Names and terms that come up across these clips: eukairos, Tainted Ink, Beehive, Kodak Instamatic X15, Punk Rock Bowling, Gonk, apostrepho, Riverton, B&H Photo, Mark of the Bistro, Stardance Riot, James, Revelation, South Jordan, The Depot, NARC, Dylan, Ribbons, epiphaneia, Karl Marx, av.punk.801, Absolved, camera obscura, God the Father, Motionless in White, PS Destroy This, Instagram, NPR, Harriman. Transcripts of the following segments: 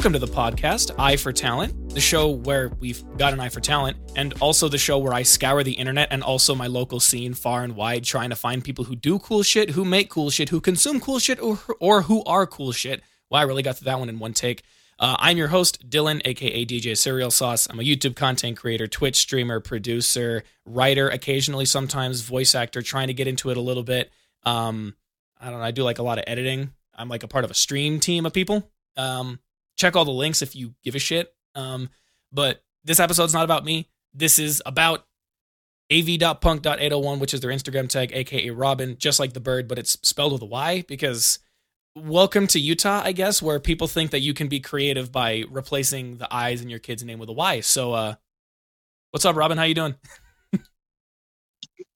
Welcome to the podcast, Eye for Talent, the show where we've got an eye for talent, and also the show where I scour the internet and also my local scene far and wide, trying to find people who do cool shit, who make cool shit, who consume cool shit, or who are cool shit. Well, I really got to that one in one take. I'm your host, Dylan, aka DJ Cereal Sauce. I'm a YouTube content creator, Twitch streamer, producer, writer, occasionally sometimes voice actor, trying to get into it a little bit. I don't know, I do like a lot of editing. I'm like a part of a stream team of people. Check all the links if you give a shit. But this episode's not about me. This is about av.punk.801, which is their Instagram tag, aka Robyn, just like the bird, but it's spelled with a Y because... Welcome to Utah, I guess, where people think that you can be creative by replacing the I's in your kid's name with a Y. So, what's up, Robyn? How you doing?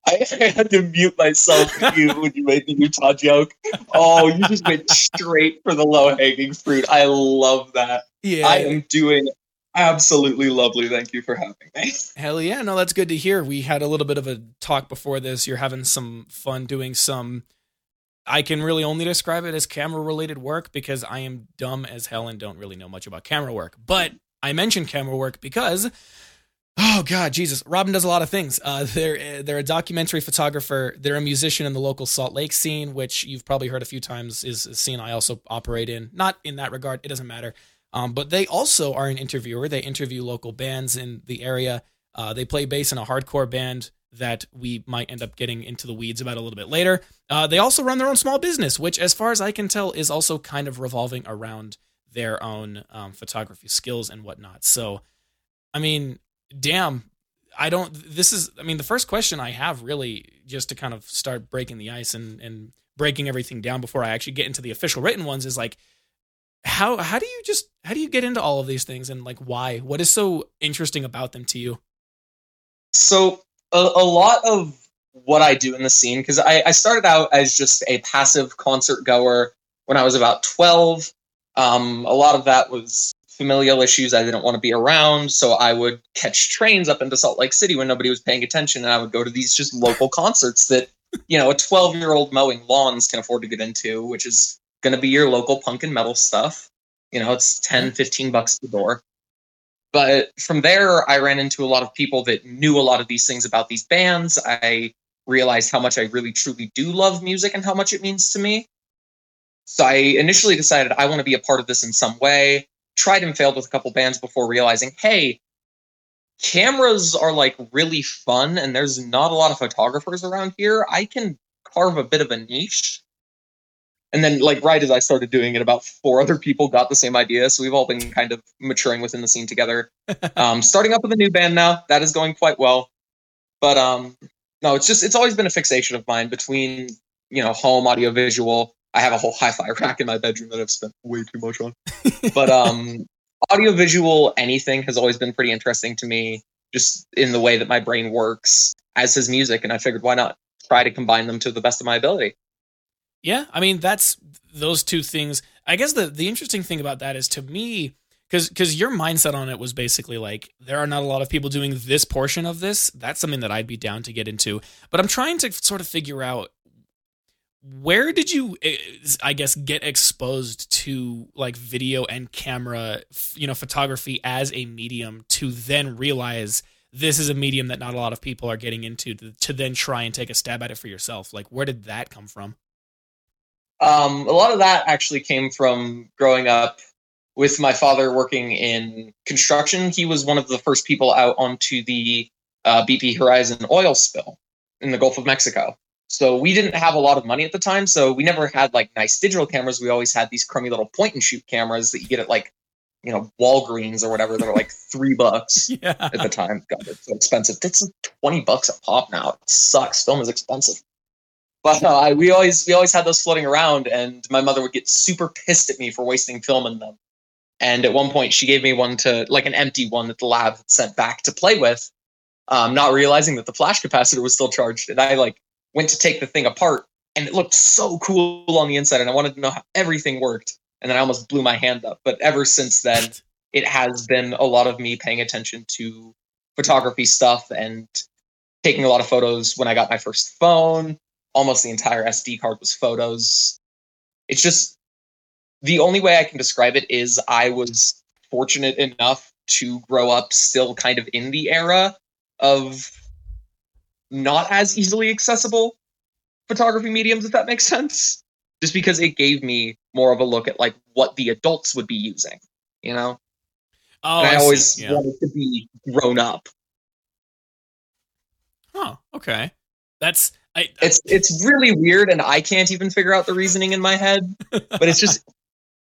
I had to mute myself when you made the Utah joke. Oh, you just went straight for the low-hanging fruit. I love that. Yeah, I am doing absolutely lovely. Thank you for having me. Hell yeah. No, that's good to hear. We had a little bit of a talk before this. You're having some fun doing some... I can really only describe it as camera-related work because I am dumb as hell and don't really know much about camera work. But I mention camera work because, oh God, Jesus, Robyn does a lot of things. They're a documentary photographer. They're a musician in the local Salt Lake scene, which you've probably heard a few times is a scene I also operate in. Not in that regard. It doesn't matter. But they also are an interviewer. They interview local bands in the area. They play bass in a hardcore band that we might end up getting into the weeds about a little bit later. They also run their own small business, which as far as I can tell is also kind of revolving around their own photography skills and whatnot. So, I mean, damn, the first question I have really just to kind of start breaking the ice and breaking everything down before I actually get into the official written ones is like, how do you get into all of these things and like, why, what is so interesting about them to you? So, a lot of what I do in the scene, because I started out as just a passive concert goer when I was about 12. A lot of that was familial issues I didn't want to be around, so I would catch trains up into Salt Lake City when nobody was paying attention, and I would go to these just local concerts that, you know, a 12-year-old mowing lawns can afford to get into, which is going to be your local punk and metal stuff. You know, it's $10-15 the door. But from there, I ran into a lot of people that knew a lot of these things about these bands. I realized how much I really, truly do love music and how much it means to me. So I initially decided I want to be a part of this in some way. Tried and failed with a couple bands before realizing, hey, cameras are like really fun and there's not a lot of photographers around here. I can carve a bit of a niche. And then, like, right as I started doing it, about 4 other people got the same idea. So we've all been kind of maturing within the scene together. Starting up with a new band now. That is going quite well. But, no, it's always been a fixation of mine between, you know, home, audiovisual. I have a whole hi-fi rack in my bedroom that I've spent way too much on. But audiovisual, anything has always been pretty interesting to me, just in the way that my brain works, as his music. And I figured, why not try to combine them to the best of my ability? Yeah, I mean, that's those two things. I guess the interesting thing about that is, to me, because your mindset on it was basically like, there are not a lot of people doing this portion of this. That's something that I'd be down to get into. But I'm trying to sort of figure out, where did you, I guess, get exposed to like video and camera, you know, photography as a medium to then realize this is a medium that not a lot of people are getting into to then try and take a stab at it for yourself? Like, where did that come from? A lot of that actually came from growing up with my father working in construction. He was one of the first people out onto the BP Horizon oil spill in the Gulf of Mexico. So we didn't have a lot of money at the time, so we never had like nice digital cameras. We always had these crummy little point-and-shoot cameras that you get at like, you know, Walgreens or whatever. They're like $3 yeah. at the time. God, they're so expensive. That's like $20 a pop now. It sucks. Film is expensive. But we always had those floating around, and my mother would get super pissed at me for wasting film in them. And at one point, she gave me one to, like, an empty one that the lab had sent back to play with, not realizing that the flash capacitor was still charged. And I, like, went to take the thing apart, and it looked so cool on the inside, and I wanted to know how everything worked. And then I almost blew my hand up. But ever since then, it has been a lot of me paying attention to photography stuff and taking a lot of photos. When I got my first phone, almost the entire SD card was photos. It's just The only way I can describe it is I was fortunate enough to grow up still kind of in the era of not as easily accessible photography mediums, if that makes sense. Just because it gave me more of a look at like what the adults would be using, you know? Oh, and I always wanted to be grown up. Oh, okay. That's it's really weird, and I can't even figure out the reasoning in my head. But it's just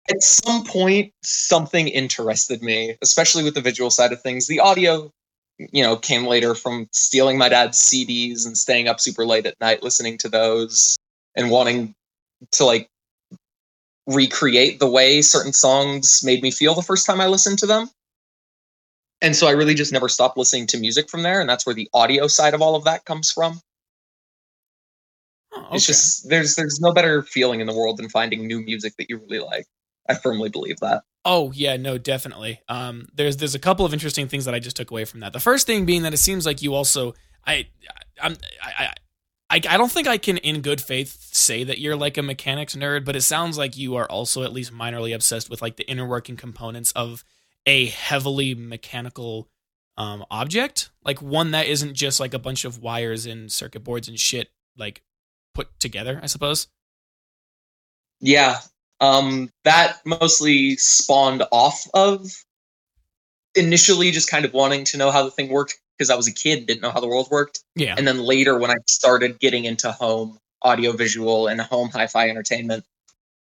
at some point something interested me, especially with the visual side of things. The audio, you know, came later from stealing my dad's CDs and staying up super late at night listening to those and wanting to like recreate the way certain songs made me feel the first time I listened to them. And so I really just never stopped listening to music from there. And that's where the audio side of all of that comes from. Oh, okay. It's just, there's no better feeling in the world than finding new music that you really like. I firmly believe that. Oh yeah, no, definitely. There's a couple of interesting things that I just took away from that. The first thing being that it seems like you also, I don't think I can in good faith say that you're like a mechanics nerd, but it sounds like you are also at least minorly obsessed with like the inner working components of a heavily mechanical object, like one that isn't just like a bunch of wires and circuit boards and shit like put together, I suppose. Yeah. That mostly spawned off of initially just kind of wanting to know how the thing worked because I was a kid, didn't know how the world worked. Yeah. And then later when I started getting into home audiovisual and home hi-fi entertainment,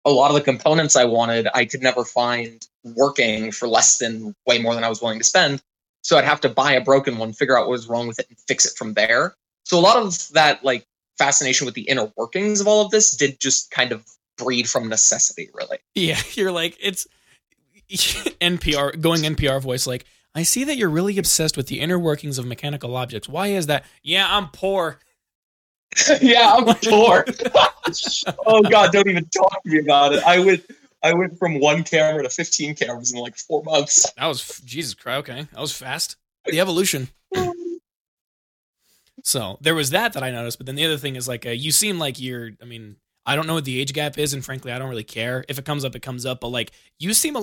a lot of the components I wanted, I could never find working for less than way more than I was willing to spend. So I'd have to buy a broken one, figure out what was wrong with it, and fix it from there. So a lot of that like fascination with the inner workings of all of this did just kind of breed from necessity, really. Yeah, you're like, it's NPR, going NPR voice, like, I see that you're really obsessed with the inner workings of mechanical objects. Why is that? Yeah, I'm poor. Yeah, I'm poor. Oh God, don't even talk to me about it. I went from one camera to 15 cameras in like 4 months. That was Jesus Christ. Okay, that was fast. The evolution. So there was that I noticed, but then the other thing is like, you seem like you're. I mean, I don't know what the age gap is, and frankly, I don't really care. If it comes up, it comes up. But like, you seem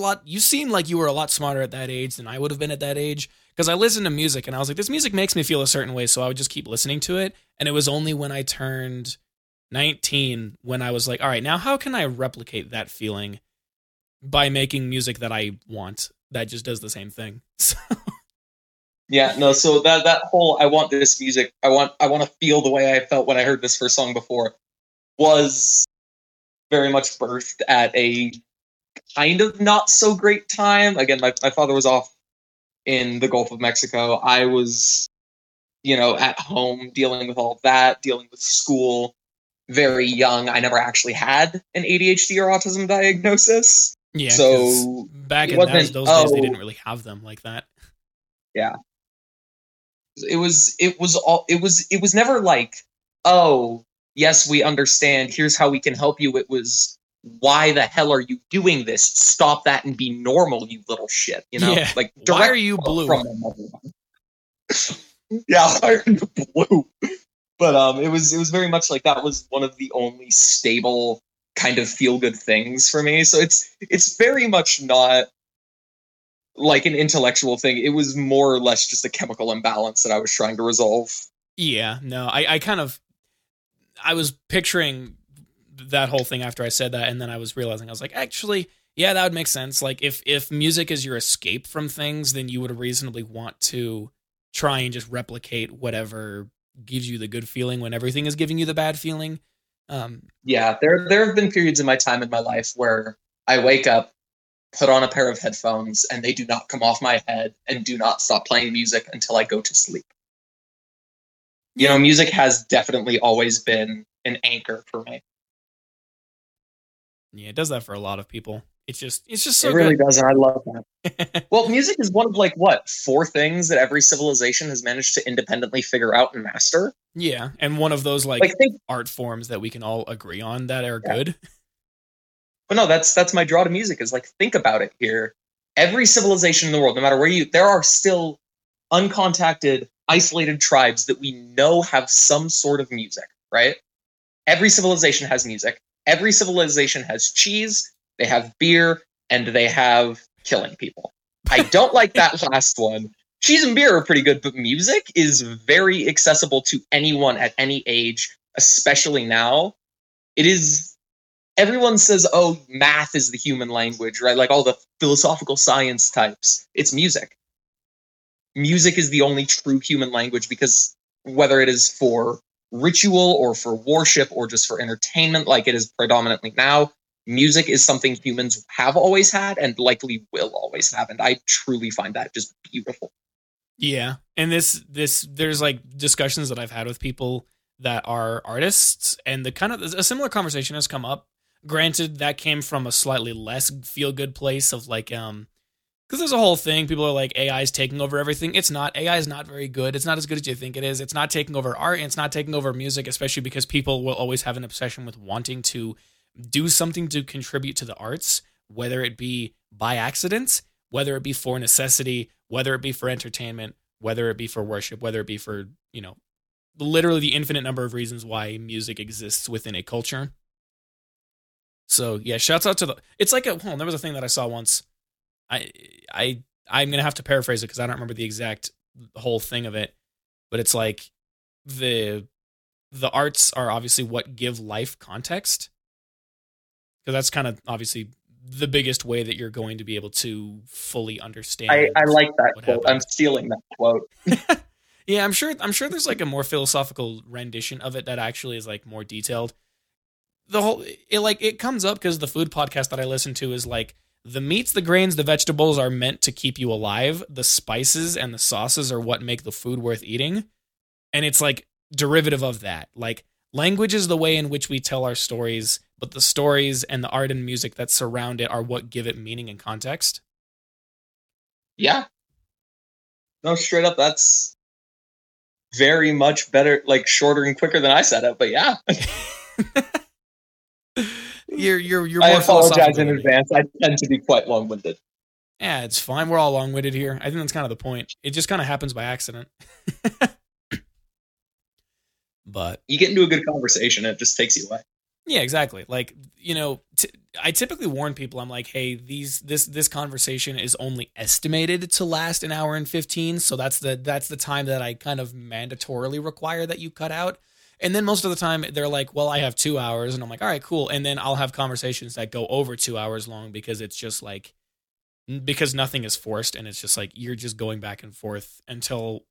like you were a lot smarter at that age than I would have been at that age. Because I listened to music and I was like, this music makes me feel a certain way, so I would just keep listening to it. And it was only when I turned 19 when I was like, all right, now how can I replicate that feeling by making music that I want that just does the same thing? So. Yeah, no, so that whole I want this music, I want to feel the way I felt when I heard this first song before was very much birthed at a kind of not so great time. Again, my father was off in the Gulf of Mexico. I was, at home dealing with all of that, dealing with school, very young. I never actually had an ADHD or autism diagnosis. Yeah, so back in those days, they didn't really have them like that. Yeah. It was never like, oh, yes, we understand. Here's how we can help you. It was, why the hell are you doing this? Stop that and be normal, you little shit. Yeah. Like, why are you blue? From everyone. Yeah, why are you blue? But it was very much like that was one of the only stable kind of feel good things for me. So it's very much not like an intellectual thing. It was more or less just a chemical imbalance that I was trying to resolve. Yeah, no, I was picturing that whole thing after I said that. And then I was realizing, I was like, actually, yeah, that would make sense. Like if music is your escape from things, then you would reasonably want to try and just replicate whatever gives you the good feeling when everything is giving you the bad feeling. Yeah, there have been periods in my time in my life where I wake up, put on a pair of headphones, and they do not come off my head and do not stop playing music until I go to sleep. Music has definitely always been an anchor for me. Yeah, it does that for a lot of people. It's just so good. It really does, and I love that. Well, music is one of, like, what, 4 things that every civilization has managed to independently figure out and master? Yeah, and one of those, art forms that we can all agree on that are good. But no, that's my draw to music is, like, think about it here. Every civilization in the world, no matter where there are still uncontacted, isolated tribes that we know have some sort of music, right? Every civilization has music. Every civilization has cheese. they have beer, and they have killing people. I don't like that last one. Cheese and beer are pretty good, but music is very accessible to anyone at any age, especially now. It is... Everyone says, oh, math is the human language, right? Like all the philosophical science types. It's music. Music is the only true human language, because whether it is for ritual or for worship or just for entertainment, like it is predominantly now, music is something humans have always had and likely will always have. And I truly find that just beautiful. Yeah. And this, there's like discussions that I've had with people that are artists, and the kind of a similar conversation has come up. Granted, that came from a slightly less feel good place of like, because there's a whole thing. People are like, AI is taking over everything. It's not. AI is not very good. It's not as good as you think it is. It's not taking over art. And it's not taking over music, especially because people will always have an obsession with wanting to do something to contribute to the arts, whether it be by accident, whether it be for necessity, whether it be for entertainment, whether it be for worship, whether it be for, you know, literally the infinite number of reasons why music exists within a culture. So, yeah, shouts out to the... It's like a... Well, there was a thing that I saw once. I'm going to have to paraphrase it because I don't remember the exact whole thing of it, but it's like the arts are obviously what give life context, because that's kind of obviously the biggest way that you're going to be able to fully understand. I like that quote. Happened. I'm stealing that quote. Yeah, I'm sure there's like a more philosophical rendition of it that actually is like more detailed. The whole it comes up because the food podcast that I listen to is like, the meats, the grains, the vegetables are meant to keep you alive. The spices and the sauces are what make the food worth eating. And it's like derivative of that. Like, language is the way in which we tell our stories, but the stories and the art and music that surround it are what give it meaning and context. Yeah. No, straight up, that's very much better, like shorter and quicker than I said it, but yeah. You're I more apologize in advance. I tend to be quite long-winded. Yeah, it's fine. We're all long-winded here. I think that's kind of the point. It just kind of happens by accident. But you get into a good conversation, it just takes you away. Yeah, exactly. Like, you know, I typically warn people. I'm like, hey, this conversation is only estimated to last an hour and 15. So that's the time that I kind of mandatorily require that you cut out. And then most of the time they're like, well, I have 2 hours, and I'm like, all right, cool. And then I'll have conversations that go over 2 hours long because it's just like, because nothing is forced. And it's just like, you're just going back and forth until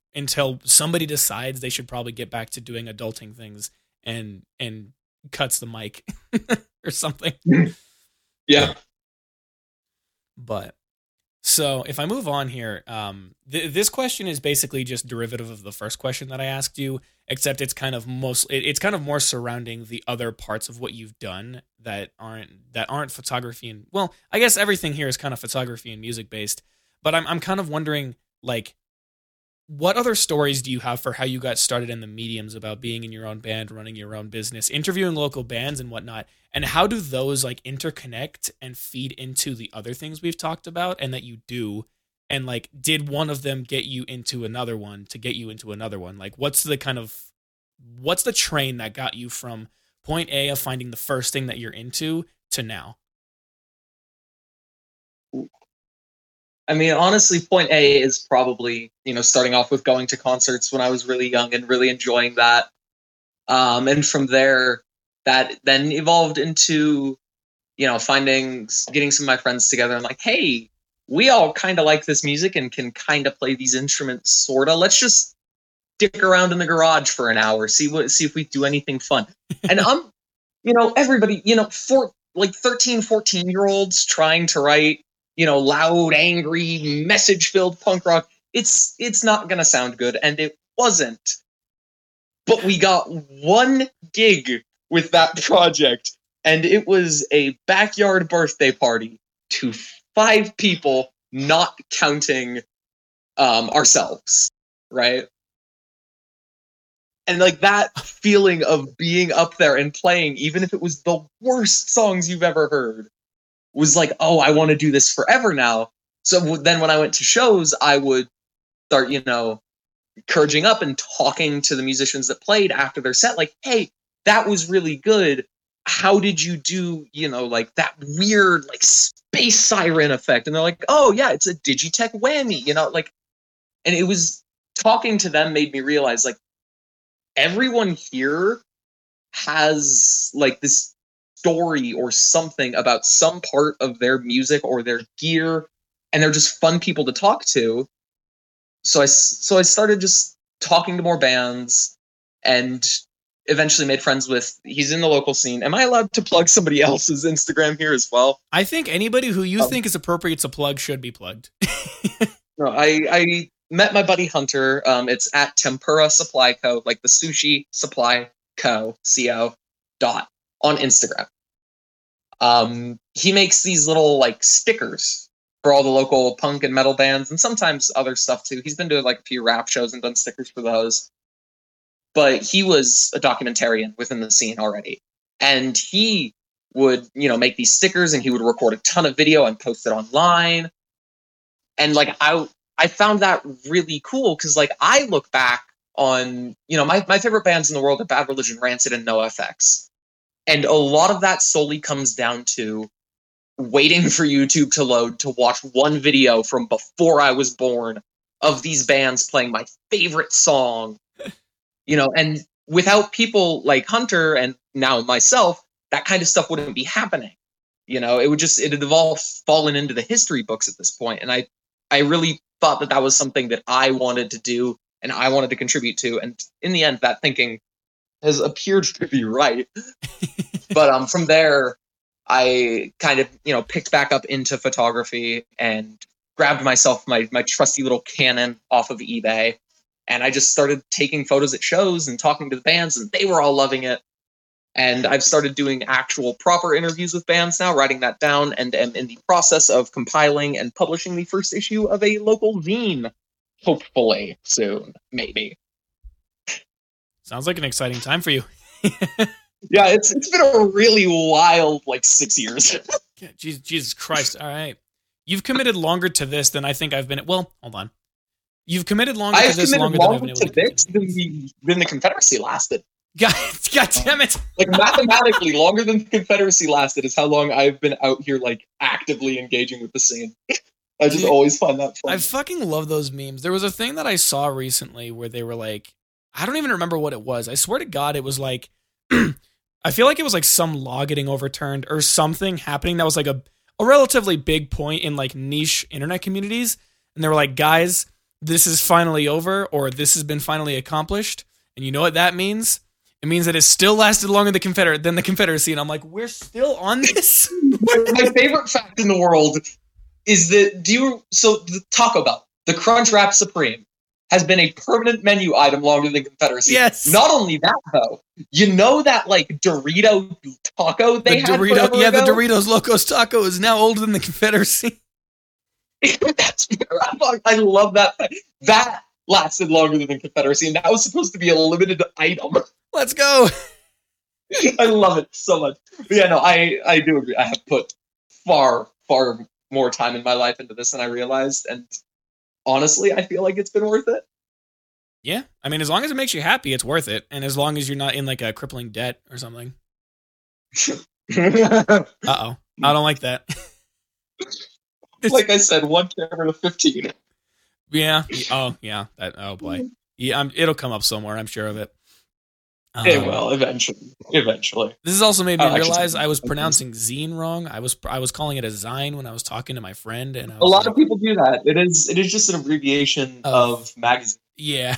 somebody decides they should probably get back to doing adulting things and cuts the mic or something. Yeah. But so if I move on here, this question is basically just derivative of the first question that I asked you, except it's kind of it's kind of more surrounding the other parts of what you've done that aren't photography. And, well, I guess everything here is kind of photography and music based, but I'm kind of wondering, like, what other stories do you have for how you got started in the mediums, about being in your own band, running your own business, interviewing local bands and whatnot? And how do those like interconnect and feed into the other things we've talked about and that you do? And like, did one of them get you into another one to get you into another one? Like, what's the train that got you from point A of finding the first thing that you're into to now? I mean, honestly, point A is probably, you know, starting off with going to concerts when I was really young and really enjoying that. And from there, that then evolved into, you know, getting some of my friends together and like, hey, we all kind of like this music and can kind of play these instruments, sort of. Let's just dick around in the garage for an hour, see if we do anything fun. And you know, everybody, you know, for like 13, 14-year-olds trying to write, you know, loud, angry, message-filled punk rock, it's not going to sound good, and it wasn't. But we got one gig with that project, and it was a backyard birthday party to 5 people, not counting ourselves, right? And like that feeling of being up there and playing, even if it was the worst songs you've ever heard, was like, oh, I want to do this forever now. So then when I went to shows, I would start, you know, encouraging up and talking to the musicians that played after their set, like, hey, that was really good. how did you do, you know, like that weird like space siren effect? And they're like, oh yeah, it's a Digitech whammy, you know, like, and it was talking to them made me realize like everyone here has like this story or something about some part of their music or their gear, and they're just fun people to talk to. So I started just talking to more bands and eventually made friends with, he's in the local scene. Am I allowed to plug somebody else's Instagram here as well? I think anybody who you think is appropriate to plug should be plugged. No, I met my buddy Hunter. It's at Tempura Supply Co, like the sushi supply co, C-O, dot, on Instagram. He makes these little like stickers for all the local punk and metal bands and sometimes other stuff too. He's been doing like a few rap shows and done stickers for those. But he was a documentarian within the scene already. And he would, you know, make these stickers and he would record a ton of video and post it online. And like, I found that really cool because like I look back on, you know, my favorite bands in the world are Bad Religion, Rancid, and NoFX. And a lot of that solely comes down to waiting for YouTube to load to watch one video from before I was born of these bands playing my favorite song. You know, and without people like Hunter and now myself, that kind of stuff wouldn't be happening. You know, it would just, it had all fallen into the history books at this point. And I really thought that that was something that I wanted to do and I wanted to contribute to. And in the end, that thinking has appeared to be right. But from there, I kind of, you know, picked back up into photography and grabbed myself my trusty little Canon off of eBay. And I just started taking photos at shows and talking to the bands, and they were all loving it. And I've started doing actual proper interviews with bands now, writing that down, and am in the process of compiling and publishing the first issue of a local zine, hopefully soon, maybe. Sounds like an exciting time for you. Yeah, it's been a really wild, like, 6 years. Yeah, Jesus Christ, all right. You've committed longer to this than I think I've been at, well, hold on. You've committed longer to this than the Confederacy lasted. God damn it. Like mathematically, longer than the Confederacy lasted is how long I've been out here like actively engaging with the scene. I just always find that funny. I fucking love those memes. There was a thing that I saw recently where they were like, I don't even remember what it was. I swear to God, it was like, I feel like it was like some law getting overturned or something happening that was like a relatively big point in like niche internet communities. And they were like, guys, this is finally over, or this has been finally accomplished. And you know what that means? It means that it still lasted longer than the Confederacy. And I'm like, we're still on this? My favorite fact in the world is that, the Taco Bell, the Crunchwrap Supreme, has been a permanent menu item longer than Confederacy. Yes. Not only that, though, you know that, like, Dorito taco they had forever ago? The Doritos Locos Taco is now older than the Confederacy. I love that. That lasted longer than the Confederacy, and that was supposed to be a limited item. Let's go. I love it so much. But yeah, no, I do agree. I have put far, far more time in my life into this than I realized, and honestly, I feel like it's been worth it. Yeah, I mean, as long as it makes you happy, it's worth it, and as long as you're not in like a crippling debt or something. Uh-oh. I don't like that. Like I said, one camera to 15. Yeah. Oh, yeah. Oh, boy. Yeah, it'll come up somewhere. I'm sure of it. It will eventually. This has also made me realize I was pronouncing zine wrong. I was calling it a zine when I was talking to my friend. And a lot of people do that. It is just an abbreviation of magazine. Yeah.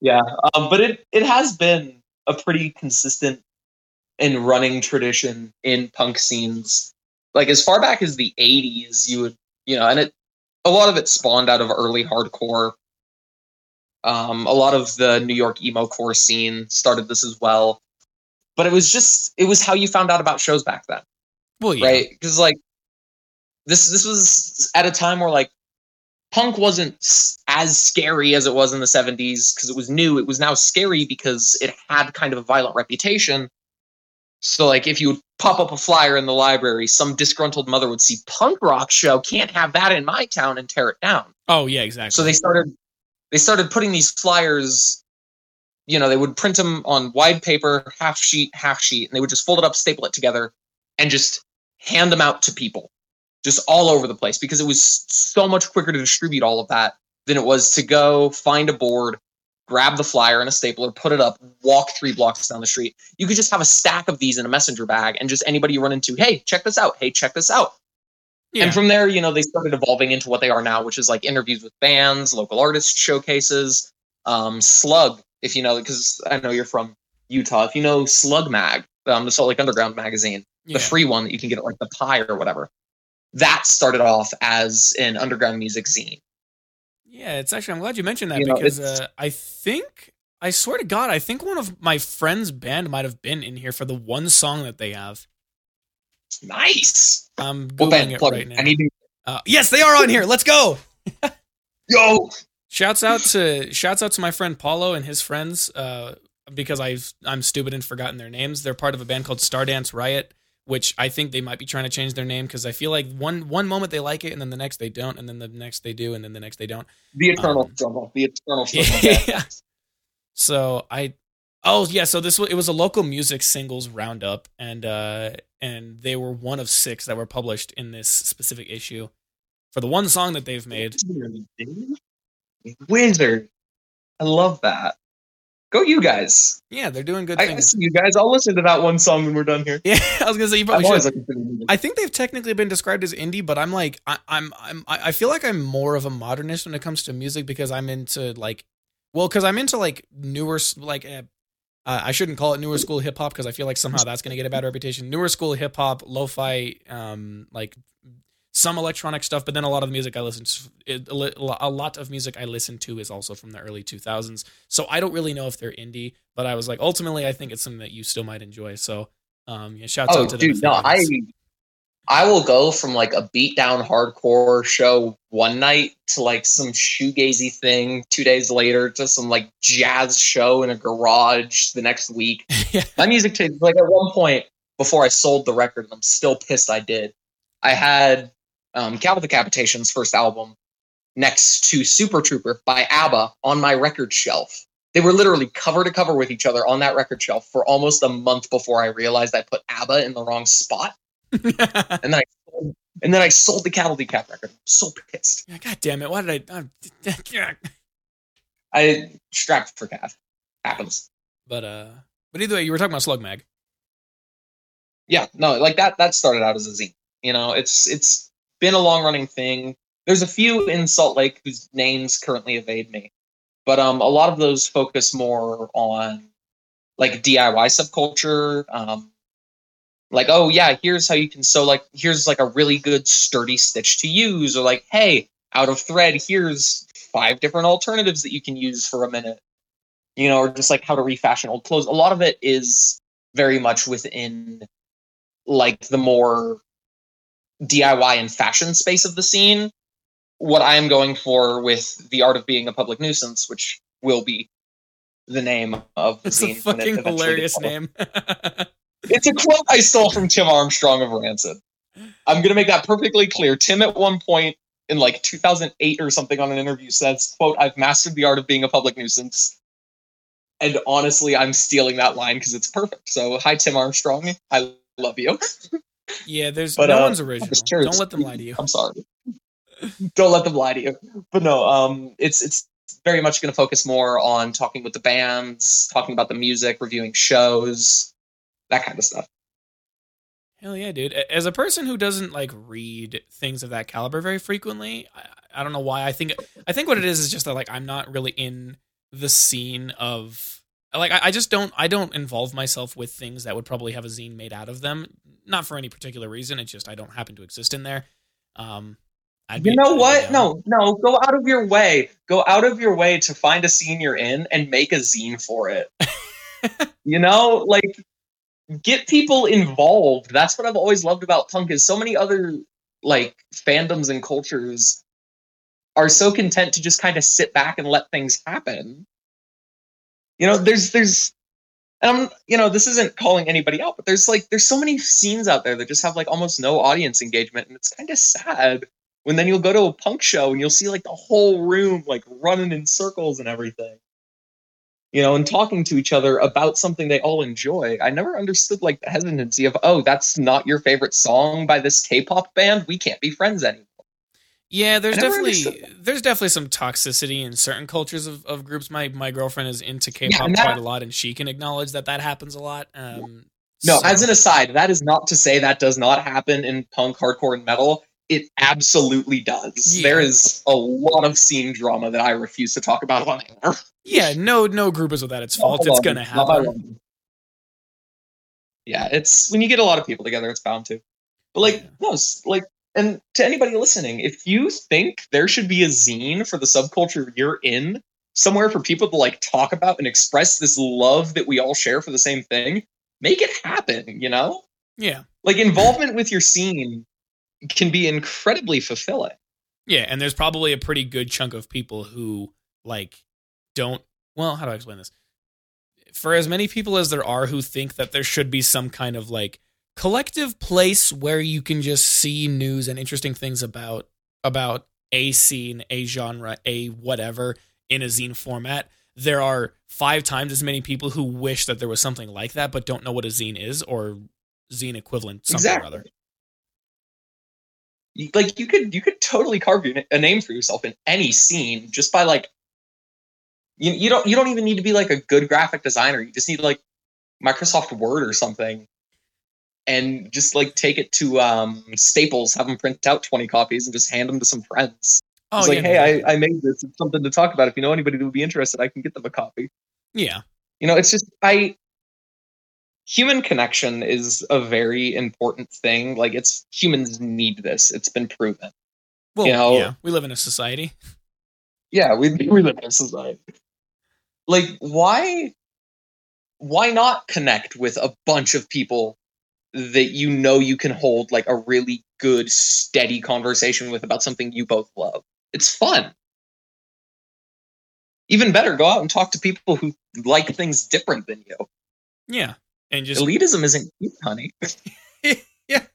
Yeah. But it has been a pretty consistent and running tradition in punk scenes. Like as far back as the 80s, a lot of it spawned out of early hardcore. A lot of the New York emo core scene started this as well, but it was how you found out about shows back then. Well, yeah. Right. Cause like this was at a time where like punk wasn't as scary as it was in the 70s. Cause it was new. It was now scary because it had kind of a violent reputation. So like if you would pop up a flyer in the library, some disgruntled mother would see punk rock show, can't have that in my town, and tear it down. Oh yeah, exactly. So they started putting these flyers you know, they would print them on wide paper, half sheet, and they would just fold it up, staple it together, and just hand them out to people just all over the place, because it was so much quicker to distribute all of that than it was to go find a board, grab the flyer and a stapler, put it up, walk 3 blocks down the street. You could just have a stack of these in a messenger bag and just anybody you run into, hey, check this out. Hey, check this out. Yeah. And from there, you know, they started evolving into what they are now, which is like interviews with bands, local artists, showcases, Slug, if you know, because I know you're from Utah, if you know Slug Mag, the Salt Lake Underground magazine, yeah, the free one that you can get at like the Pie or whatever, that started off as an underground music zine. Yeah, it's actually, I'm glad you mentioned that, you know, because I swear to God, I think one of my friend's band might have been in here for the one song that they have. Nice. I'm Googling it right now. Yes, they are on here. Let's go. Yo. Shouts out to my friend Paulo and his friends, because I'm stupid and forgotten their names. They're part of a band called Stardance Riot, which I think they might be trying to change their name, because I feel like one moment they like it and then the next they don't, and then the next they do, and then the next they don't. The eternal struggle. Yeah. So it was a local music singles roundup, and they were one of 6 that were published in this specific issue for the one song that they've made. Wizard. I love that. Go you guys. Yeah, they're doing good things. I see you guys. I'll listen to that one song when we're done here. Yeah, I was going to say, you probably should. I think they've technically been described as indie, but I'm like, I feel like I'm more of a modernist when it comes to music, because I'm into newer, like, I shouldn't call it newer school hip hop, because I feel like somehow that's going to get a bad reputation. Newer school hip hop, lo-fi, like some electronic stuff, but then a lot of music I listen to is also from the early 2000s. So I don't really know if they're indie, but I was like, ultimately, I think it's something that you still might enjoy. So, yeah, shouts out to them. Oh, dude, no, I will go from like a beat down hardcore show one night to like some shoegazy thing 2 days later to some like jazz show in a garage the next week. Yeah. My music taste, like at one point before I sold the record, and I'm still pissed I did, I had Cattle Decapitation's first album next to Super Trooper by ABBA on my record shelf. They were literally cover to cover with each other on that record shelf for almost a month before I realized I put ABBA in the wrong spot. and then I sold the Cattle Decap record. I'm so pissed. Yeah, God damn it! Why did I? I strapped for calf. Happens. But either way, you were talking about Slug Mag. Yeah, no, like that started out as a zine. You know, it's been a long running thing. There's a few in Salt Lake whose names currently evade me, but a lot of those focus more on like DIY subculture. Like, oh yeah, here's how you can sew, like, here's like a really good sturdy stitch to use, or like, hey, out of thread, here's 5 different alternatives that you can use for a minute, you know, or just like how to refashion old clothes. A lot of it is very much within like the more DIY and fashion space of the scene. What I am going for with The Art of Being a Public Nuisance, which will be the name of the scene. It's a fucking hilarious name. It's a quote I stole from Tim Armstrong of Rancid. I'm going to make that perfectly clear. Tim, at one point in like 2008 or something on an interview, says, quote, "I've mastered the art of being a public nuisance." And honestly, I'm stealing that line because it's perfect. So, hi, Tim Armstrong. I love you. Yeah, no one's original. Don't let them lie to you. I'm sorry. Don't let them lie to you. But no, it's very much going to focus more on talking with the bands, talking about the music, reviewing shows, that kind of stuff. Hell yeah, dude. As a person who doesn't like read things of that caliber very frequently, I don't know why. I think what it is just that like I'm not really in the scene of like I don't involve myself with things that would probably have a zine made out of them. Not for any particular reason. It's just I don't happen to exist in there. You know what? No. Go out of your way to find a scene you're in and make a zine for it. You know, like, get people involved. That's what I've always loved about punk, is so many other like fandoms and cultures are so content to just kind of sit back and let things happen. You know, there's and I'm, you know, this isn't calling anybody out, but there's so many scenes out there that just have like almost no audience engagement, and it's kind of sad when then you'll go to a punk show and you'll see like the whole room like running in circles and everything. you know, and talking to each other about something they all enjoy. I never understood like the hesitancy of, oh, that's not your favorite song by this K-pop band, we can't be friends anymore. Yeah, there's definitely some toxicity in certain cultures of groups. My girlfriend is into K-pop quite a lot, and she can acknowledge that happens a lot. As an aside, that is not to say that does not happen in punk, hardcore, and metal. It absolutely does. Yeah. There is a lot of scene drama that I refuse to talk about on air. Yeah, no group is without its fault. It's going to happen. Yeah, it's when you get a lot of people together, it's bound to. But and to anybody listening, if you think there should be a zine for the subculture you're in, somewhere for people to like talk about and express this love that we all share for the same thing, make it happen, you know? Yeah. Like, involvement with your scene can be incredibly fulfilling. Yeah, and there's probably a pretty good chunk of people who, like, don't... Well, how do I explain this? For as many people as there are who think that there should be some kind of, like, collective place where you can just see news and interesting things about a scene, a genre, a whatever in a zine format, there are 5 times as many people who wish that there was something like that but don't know what a zine is or zine equivalent something or other. Like, you could totally carve a name for yourself in any scene just by like you don't even need to be like a good graphic designer. You just need like Microsoft Word or something. And just like take it to Staples, have them print out 20 copies, and just hand them to some friends. Oh, it's like, hey, I made this. It's something to talk about. If you know anybody that would be interested, I can get them a copy. Yeah, you know, it's just human connection is a very important thing. Like, it's humans need this. It's been proven. Well, you know, yeah, we live in a society. Yeah, we live in a society. Like, why not connect with a bunch of people that you know you can hold like a really good, steady conversation with about something you both love? It's fun. Even better, go out and talk to people who like things different than you. Yeah. And just elitism isn't cute, honey. Yeah.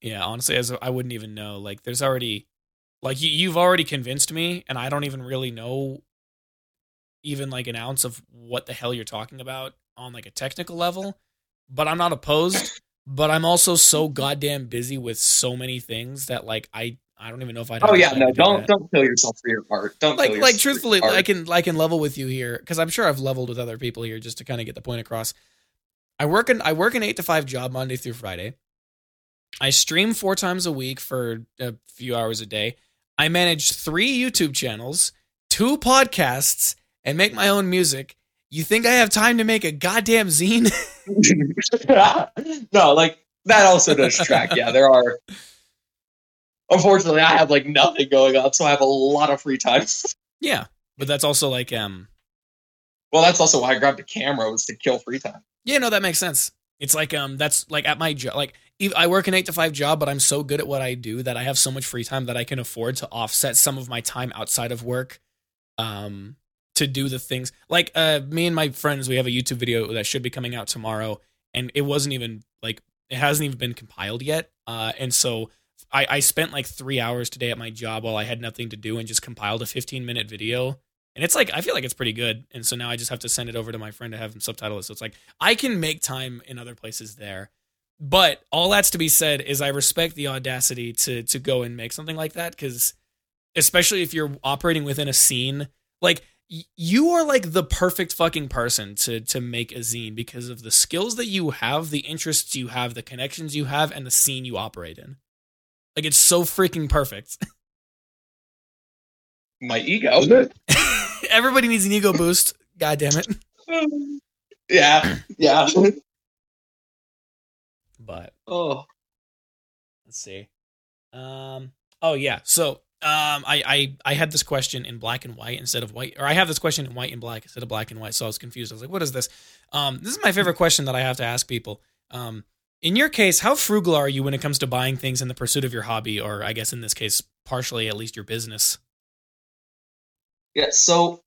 Yeah, honestly, I wouldn't even know. Like, there's already like you've already convinced me, and I don't even really know even like an ounce of what the hell you're talking about on like a technical level, but I'm not opposed, but I'm also so goddamn busy with so many things that like, I don't even know if I'd. Oh yeah. No, don't kill yourself for your part. Don't like, truthfully, I can level with you here. Cause I'm sure I've leveled with other people here just to kind of get the point across. I work an 8 to 5 job Monday through Friday. I stream 4 times a week for a few hours a day. I manage 3 YouTube channels, 2 podcasts, and make my own music. You think I have time to make a goddamn zine? No, like, that also does track. Yeah, there are. Unfortunately, I have like nothing going on, so I have a lot of free time. Yeah, but that's also like well, that's also why I grabbed a camera, was to kill free time. Yeah, no, that makes sense. It's like that's like at my job. Like, I work an 8 to 5 job, but I'm so good at what I do that I have so much free time that I can afford to offset some of my time outside of work. To do the things like me and my friends, we have a YouTube video that should be coming out tomorrow, and it wasn't even like, it hasn't even been compiled yet. And so I spent like 3 hours today at my job while I had nothing to do and just compiled a 15-minute video. And it's like, I feel like it's pretty good. And so now I just have to send it over to my friend to have him subtitle it. So it's like, I can make time in other places there, but all that's to be said is I respect the audacity to go and make something like that. Cause especially if you're operating within a scene, like, you are like the perfect fucking person to make a zine because of the skills that you have, the interests you have, the connections you have, and the scene you operate in. Like, it's so freaking perfect. My ego. Everybody needs an ego boost. God damn it. Yeah. But let's see. So. I had this question in black and white instead of white, or I have this question in white and black instead of black and white. So I was confused. I was like, what is this? This is my favorite question that I have to ask people. In your case, how frugal are you when it comes to buying things in the pursuit of your hobby? Or I guess in this case, partially, at least your business. Yeah. So,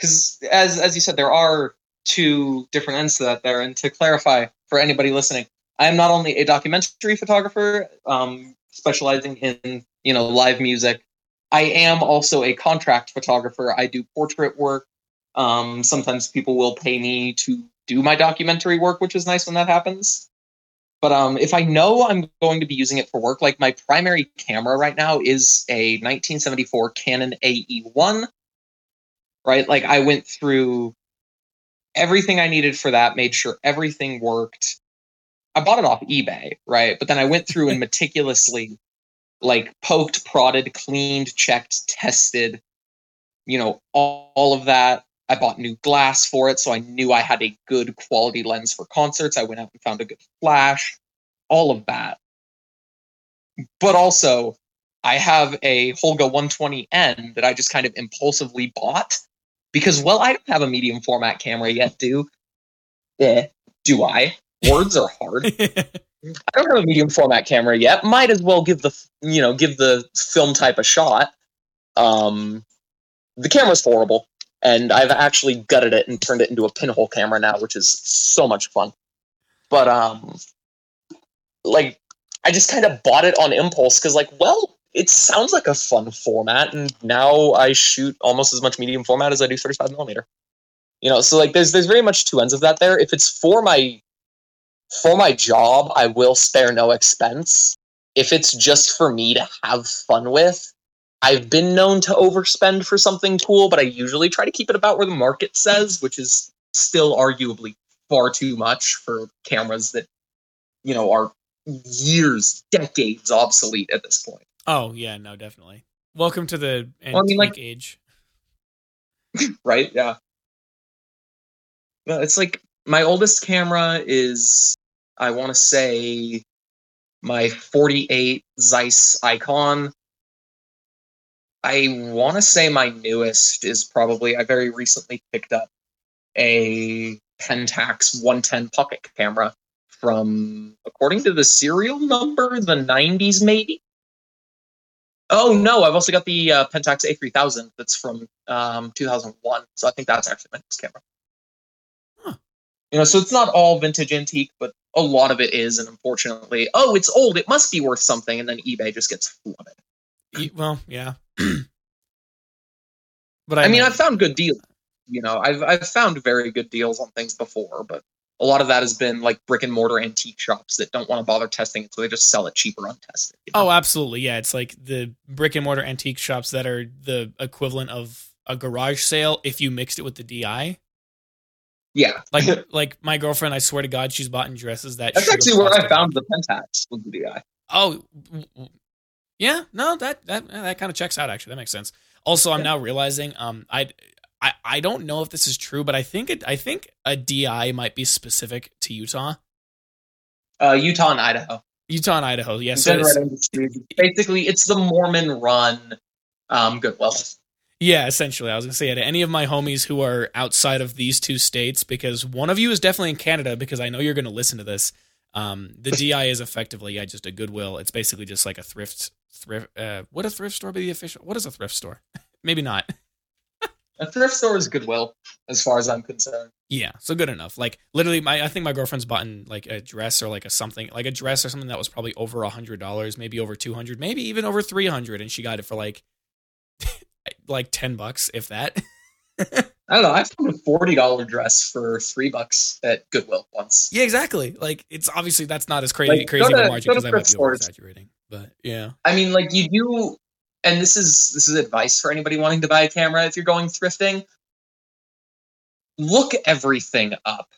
cause as you said, there are 2 different ends to that there. And to clarify for anybody listening, I am not only a documentary photographer, specializing in, you know, live music I am also a contract photographer. I do portrait work. Sometimes people will pay me to do my documentary work, which is nice when that happens. But if I know I'm going to be using it for work, like my primary camera right now is a 1974 Canon AE1, right? Like I went through everything I needed for that, made sure everything worked. I bought it off eBay, right? But then I went through and meticulously like poked, prodded, cleaned, checked, tested, you know, all of that. I bought new glass for it, so I knew I had a good quality lens for concerts. I went out and found a good flash, all of that. But also, I have a Holga 120N that I just kind of impulsively bought because, well, I don't have a medium format camera yet, do I? Words are hard. I don't have a medium format camera yet. Might as well give the, you know, give the film type a shot. The camera's horrible, and I've actually gutted it and turned it into a pinhole camera now, which is so much fun. But like, I just kind of bought it on impulse because, like, well, it sounds like a fun format, and now I shoot almost as much medium format as I do 35 millimeter. You know, so like, there's very much two ends of that there. If it's for my job, I will spare no expense. If it's just for me to have fun with, I've been known to overspend for something cool, but I usually try to keep it about where the market says, which is still arguably far too much for cameras that, you know, are years, decades obsolete at this point. Oh, yeah, no, definitely. Welcome to the antique age. Right, yeah. It's like my oldest camera is, I want to say, my 48 Zeiss Icon. I want to say my newest is probably, I very recently picked up a Pentax 110 pocket camera from, according to the serial number, the 90s maybe? Oh no, I've also got the Pentax A3000 that's from 2001, so I think that's actually my next camera. You know, so it's not all vintage antique, but a lot of it is, and unfortunately, oh, it's old, it must be worth something, and then eBay just gets flooded. Well, yeah. But I mean, I've found good deals. You know, I've found very good deals on things before, but a lot of that has been like brick and mortar antique shops that don't want to bother testing it, so they just sell it cheaper untested. You know? Oh, absolutely, yeah. It's like the brick and mortar antique shops that are the equivalent of a garage sale if you mixed it with the DI. Yeah. like my girlfriend, I swear to God, she's bought in dresses that... That's actually where I found the Pentax with the DI. Oh, yeah. No, that kind of checks out, actually. That makes sense. Also, I'm now realizing, I don't know if this is true, but I think a DI might be specific to Utah. Utah and Idaho. Utah and Idaho, yes. Yeah, basically, it's the Mormon-run Goodwill. Yeah, essentially. I was going to say, to any of my homies who are outside of these two states, because one of you is definitely in Canada, because I know you're going to listen to this. The DI is effectively just a Goodwill. It's basically just like a thrift. Would a thrift store be the official? What is a thrift store? Maybe not. A thrift store is Goodwill, as far as I'm concerned. Yeah, so good enough. Like literally, I think my girlfriend's bought in like a dress or something that was probably over $100, maybe over $200, maybe even over $300, and she got it for like. Like $10, if that. I don't know. I found a $40 dress for $3 at Goodwill once. Yeah, exactly. Like it's obviously that's not as crazy of a margin because I might be over-exaggerating. But yeah, I mean, like you do, and this is advice for anybody wanting to buy a camera. If you're going thrifting, look everything up.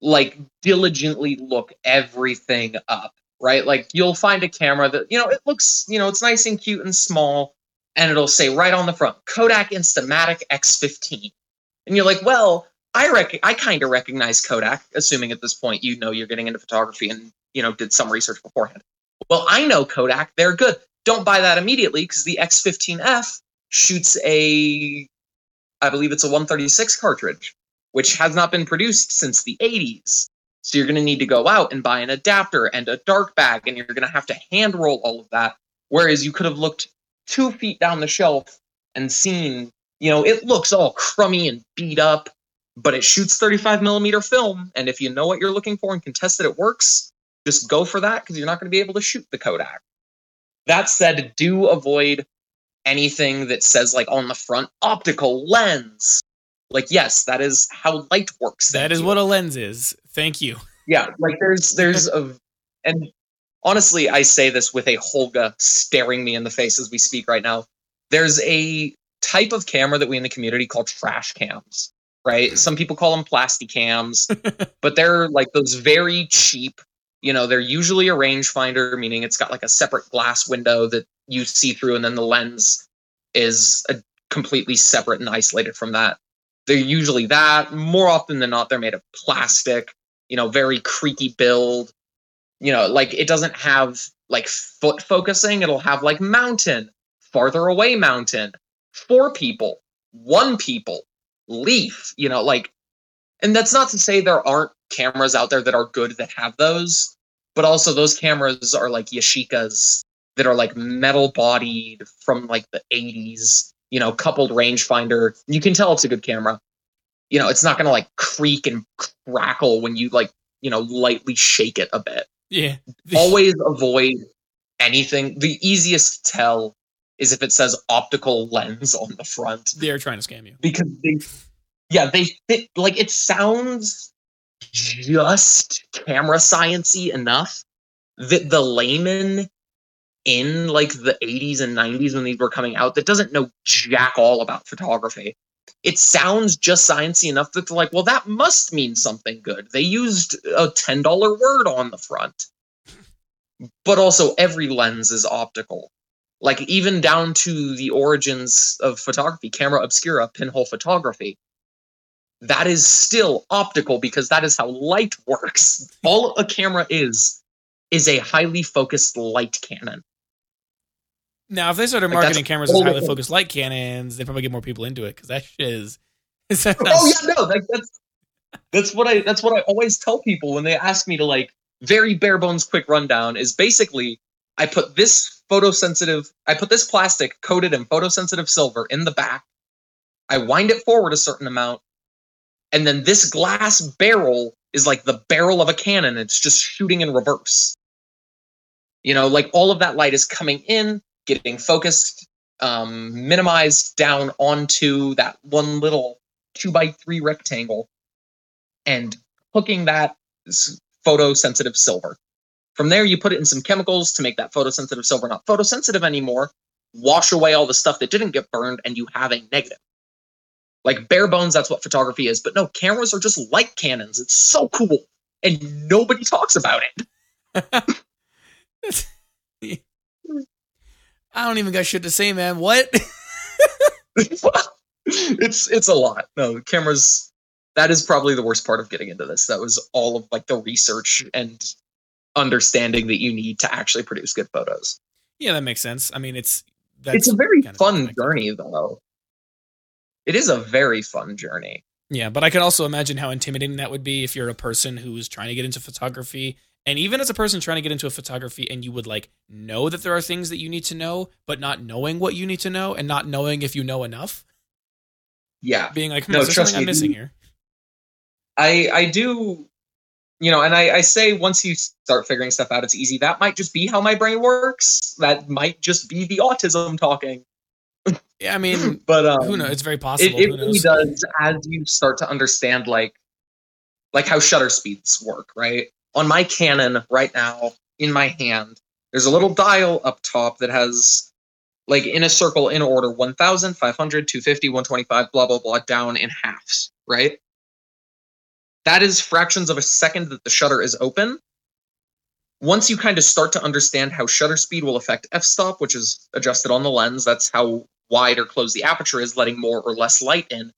Like diligently look everything up. Right? Like you'll find a camera that it looks it's nice and cute and small. And it'll say right on the front, Kodak Instamatic X15. And you're like, well, I kind of recognize Kodak, assuming at this point you're getting into photography and did some research beforehand. Well, I know Kodak, they're good. Don't buy that immediately because the X15F shoots I believe it's a 136 cartridge, which has not been produced since the 80s. So you're going to need to go out and buy an adapter and a dark bag, and you're going to have to hand roll all of that. Whereas you could have looked 2 feet down the shelf and seen, it looks all crummy and beat up, but it shoots 35 millimeter film. And if you know what you're looking for and can test that it works, just go for that because you're not going to be able to shoot the Kodak. That said, do avoid anything that says, like, on the front, optical lens. Like, yes, that is how light works. That is what a lens is. Thank you. Yeah, like, and honestly, I say this with a Holga staring me in the face as we speak right now. There's a type of camera that we in the community call trash cams, right? Some people call them plasti cams, but they're, like, those very cheap, you know, they're usually a rangefinder, meaning it's got, like, a separate glass window that you see through, and then the lens is completely separate and isolated from that. They're usually that. More often than not, they're made of plastic, you know, very creaky build. You know, like, it doesn't have, like, foot focusing. It'll have, like, mountain, farther away mountain, four people, one people, leaf, you know, like, and that's not to say there aren't cameras out there that are good that have those, but also those cameras are, like, Yashikas that are, like, metal bodied from, like, the 80s, you know, coupled rangefinder. You can tell it's a good camera. You know, it's not going to, like, creak and crackle when you, like, you know, lightly shake it a bit. Yeah. Always avoid anything. The easiest to tell is if it says optical lens on the front. They're trying to scam you. Because they fit, like, it sounds just camera science-y enough that the layman in, like, the 80s and 90s when these were coming out that doesn't know jack all about photography, it sounds just sciencey enough that they're like, well, that must mean something good. They used a $10 word on the front. But also, every lens is optical. Like, even down to the origins of photography, camera obscura, pinhole photography, that is still optical because that is how light works. All a camera is a highly focused light cannon. Now, if they started marketing cameras as highly focused light cannons, they probably get more people into it because that shit is. That's what I always tell people when they ask me to, like, very bare bones quick rundown is basically I put this plastic coated in photosensitive silver in the back. I wind it forward a certain amount, and then this glass barrel is like the barrel of a cannon. It's just shooting in reverse. You know, like, all of that light is coming in, getting focused, minimized down onto that one little 2x3 rectangle and hooking that photosensitive silver. From there, you put it in some chemicals to make that photosensitive silver not photosensitive anymore, wash away all the stuff that didn't get burned, and you have a negative. Like, bare bones, that's what photography is. But no, cameras are just light cannons. It's so cool. And nobody talks about it. I don't even got shit to say, man. What? It's a lot. No, cameras, that is probably the worst part of getting into this. That was all of, like, the research and understanding that you need to actually produce good photos. Yeah, that makes sense. I mean, it's a very fun journey, though. It is a very fun journey. Yeah, but I could also imagine how intimidating that would be if you're a person who's trying to get into photography. And even as a person trying to get into a photography and you would, like, know that there are things that you need to know, but not knowing what you need to know and not knowing if you know enough. Yeah. Being like, no, trust me, I'm missing here. I do, you know, and I say once you start figuring stuff out, it's easy. That might just be how my brain works. That might just be the autism talking. Yeah, I mean, but who knows? It's very possible. It really does as you start to understand, like how shutter speeds work, right? On my Canon right now, in my hand, there's a little dial up top that has, like, in a circle, in order, 1,000, 500, 250, 125, blah, blah, blah, down in halves, right? That is fractions of a second that the shutter is open. Once you kind of start to understand how shutter speed will affect f-stop, which is adjusted on the lens, that's how wide or closed the aperture is, letting more or less light in.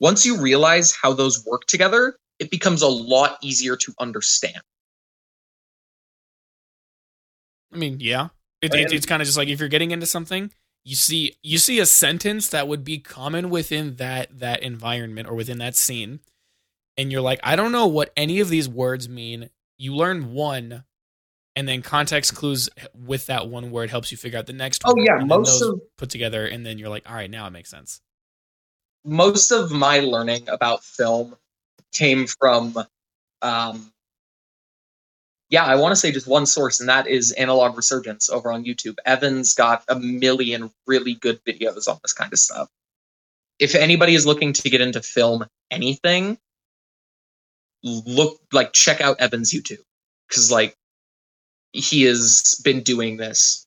Once you realize how those work together, it becomes a lot easier to understand. I mean, yeah, it's kind of just like if you're getting into something, you see a sentence that would be common within that environment or within that scene. And you're like, I don't know what any of these words mean. You learn one, and then context clues with that one word helps you figure out the next one. Oh, yeah. Most of put together. And then you're like, all right, now it makes sense. Most of my learning about film came from yeah, I want to say just one source, and that is Analog Resurgence over on YouTube. Evan's got a million really good videos on this kind of stuff. If anybody is looking to get into film anything, check out Evan's YouTube, because like he has been doing this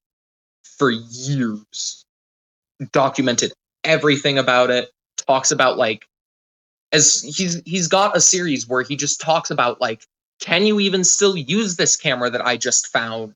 for years, documented everything about it, talks about like, as he's got a series where he just talks about like, can you even still use this camera that I just found?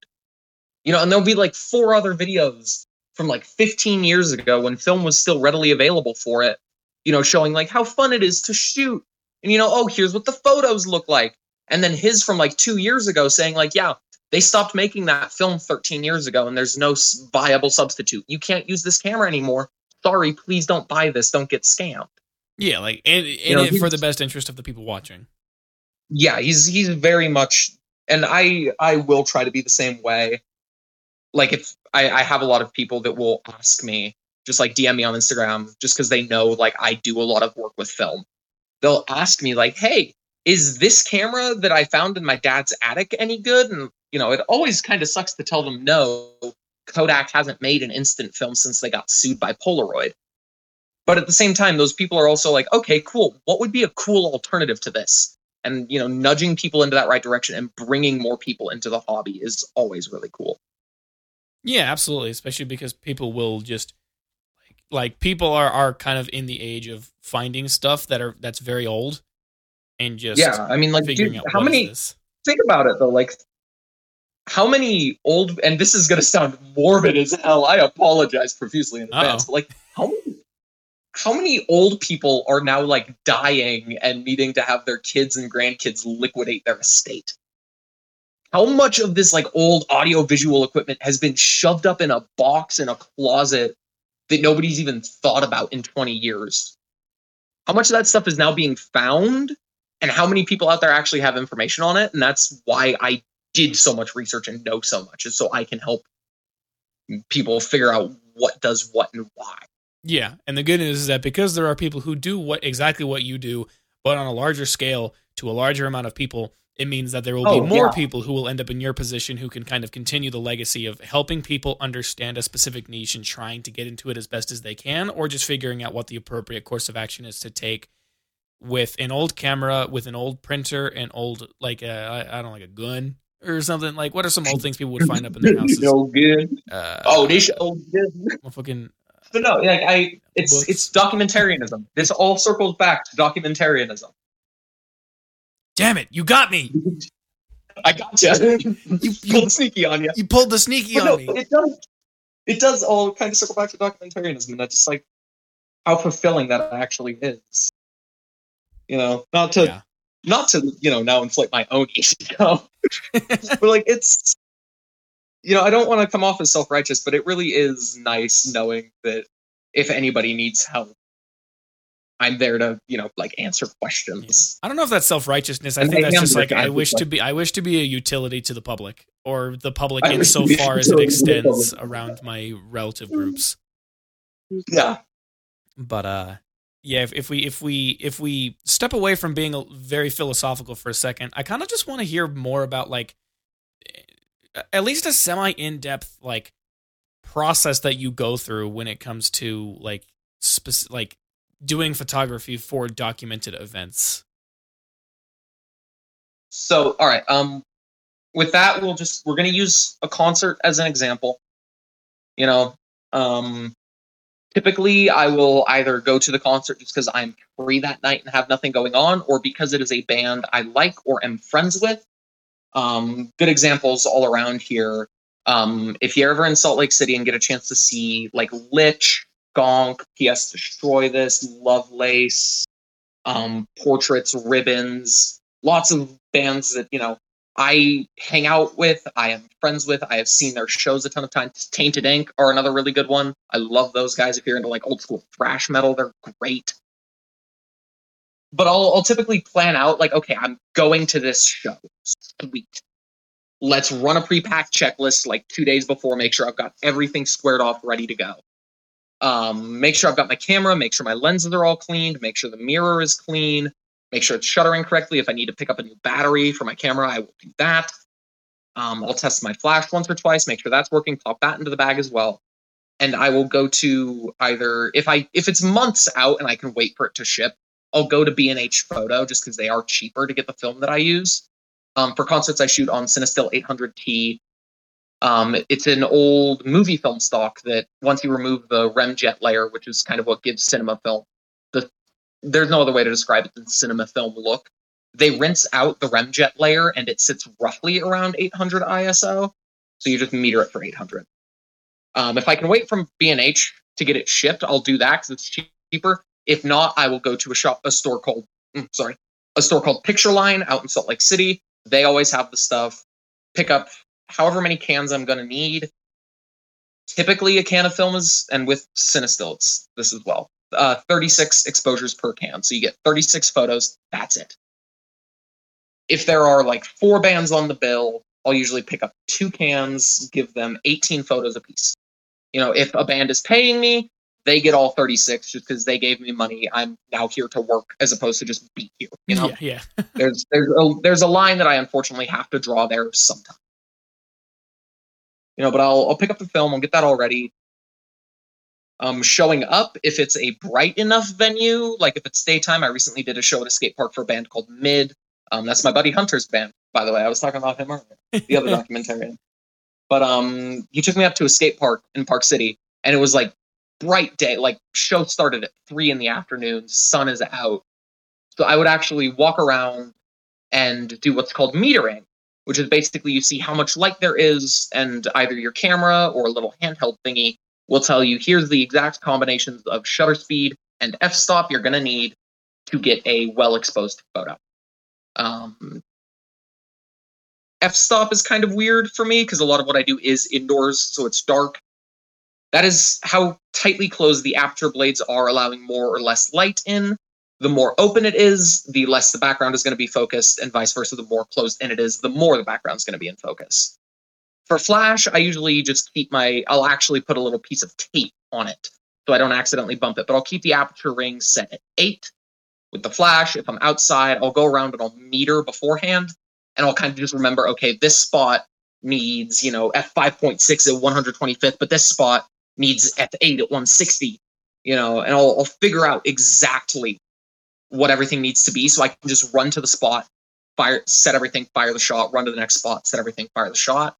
You know, and there'll be like 4 other videos from like 15 years ago when film was still readily available for it, you know, showing like how fun it is to shoot. And, you know, oh, here's what the photos look like. And then his from like 2 years ago saying like, yeah, they stopped making that film 13 years ago and there's no viable substitute. You can't use this camera anymore. Sorry, please don't buy this. Don't get scammed. Yeah, like, and for the best interest of the people watching. Yeah, he's very much, and I will try to be the same way. Like, if I have a lot of people that will ask me, just like DM me on Instagram, just because they know like I do a lot of work with film. They'll ask me like, hey, is this camera that I found in my dad's attic any good? And, you know, it always kind of sucks to tell them no, Kodak hasn't made an instant film since they got sued by Polaroid. But at the same time, those people are also like, okay, cool. What would be a cool alternative to this? And, you know, nudging people into that right direction and bringing more people into the hobby is always really cool. Yeah, absolutely. Especially because people will just like people are kind of in the age of finding stuff that's very old and just, yeah, I mean, like, figuring dude, out how many, think about it though. Like, how many old, and this is going to sound morbid as hell, I apologize profusely in advance, but like how many old people are now like dying and needing to have their kids and grandkids liquidate their estate? How much of this like old audiovisual equipment has been shoved up in a box in a closet that nobody's even thought about in 20 years? How much of that stuff is now being found, and how many people out there actually have information on it? And that's why I did so much research and know so much, is so I can help people figure out what does what and why. Yeah, and the good news is that because there are people who do exactly what you do, but on a larger scale to a larger amount of people, it means that there will be more people who will end up in your position who can kind of continue the legacy of helping people understand a specific niche and trying to get into it as best as they can, or just figuring out what the appropriate course of action is to take with an old camera, with an old printer, an old, like, a gun or something. Like, what are some old things people would find up in their houses? But no, like, it's documentarianism. This all circles back to documentarianism. Damn it, you got me. I got you. You pulled the sneaky on you. You pulled the sneaky on me. It does all kind of circle back to documentarianism, and that's just like how fulfilling that actually is. You know, not to, you know, now inflate my own ego. But like, it's, you know, I don't want to come off as self-righteous, but it really is nice knowing that if anybody needs help, I'm there to, you know, like, answer questions. Yeah. I don't know if that's self-righteousness. I think that's just like, I wish to be a utility to the public, or the public insofar as it extends around my relative groups. Yeah. But, yeah, if we step away from being very philosophical for a second, I kind of just want to hear more about, like, at least a semi in-depth, like, process that you go through when it comes to, like, doing photography for documented events. So, all right. With that, we're going to use a concert as an example. You know, typically I will either go to the concert just because I'm free that night and have nothing going on, or because it is a band I like or am friends with. Good examples all around here. If you're ever in Salt Lake City and get a chance to see like Lich, Gonk, PS Destroy This, Lovelace, Portraits, Ribbons, lots of bands that, you know, I hang out with, I am friends with, I have seen their shows a ton of times. Tainted Ink are another really good one. I love those guys. If you're into like old school thrash metal, they're great. But I'll typically plan out like, okay, I'm going to this show. Sweet. Let's run a pre-packed checklist like 2 days before, make sure I've got everything squared off, ready to go. Make sure I've got my camera, make sure my lenses are all cleaned, make sure the mirror is clean, make sure it's shuttering correctly. If I need to pick up a new battery for my camera, I will do that. I'll test my flash once or twice, make sure that's working, pop that into the bag as well. And I will go to either, if it's months out and I can wait for it to ship, I'll go to B&H Photo just because they are cheaper to get the film that I use. For concerts, I shoot on Cinestill 800T. It's an old movie film stock that once you remove the remjet layer, which is kind of what gives cinema film, there's no other way to describe it than cinema film look. They rinse out the remjet layer and it sits roughly around 800 ISO. So you just meter it for 800. If I can wait from B&H to get it shipped, I'll do that because it's cheaper. If not, I will go to a store called Picture Line out in Salt Lake City. They always have the stuff. Pick up however many cans I'm going to need. Typically, a can of film is, and with Cinestill, it's this as well, 36 exposures per can. So you get 36 photos. That's it. If there are like 4 bands on the bill, I'll usually pick up 2 cans, give them 18 photos apiece. You know, if a band is paying me, they get all 36 just because they gave me money. I'm now here to work as opposed to just be here. You know, yeah. there's a line that I unfortunately have to draw there sometimes. You know, but I'll pick up the film, I'll get that all ready. Showing up, if it's a bright enough venue, like if it's daytime, I recently did a show at a skate park for a band called Mid. That's my buddy Hunter's band, by the way. I was talking about him earlier, the other documentarian. But he took me up to a skate park in Park City, and it was like bright day. Like show started at 3 p.m, sun is out. So I would actually walk around and do what's called metering, which is basically you see how much light there is, and either your camera or a little handheld thingy will tell you here's the exact combinations of shutter speed and f-stop you're going to need to get a well-exposed photo. F-stop is kind of weird for me because a lot of what I do is indoors, so it's dark. That is how tightly closed the aperture blades are, allowing more or less light in. The more open it is, the less the background is going to be focused, and vice versa. The more closed in it is, the more the background is going to be in focus. For flash, I usually just keep I'll actually put a little piece of tape on it so I don't accidentally bump it, but I'll keep the aperture ring set at 8. With the flash, if I'm outside, I'll go around and I'll meter beforehand, and I'll kind of just remember, okay, this spot needs, you know, f5.6 at 125th, but this spot needs f8 at 160, you know, and I'll figure out exactly what everything needs to be, so I can just run to the spot, fire, set everything, fire the shot, run to the next spot, set everything, fire the shot.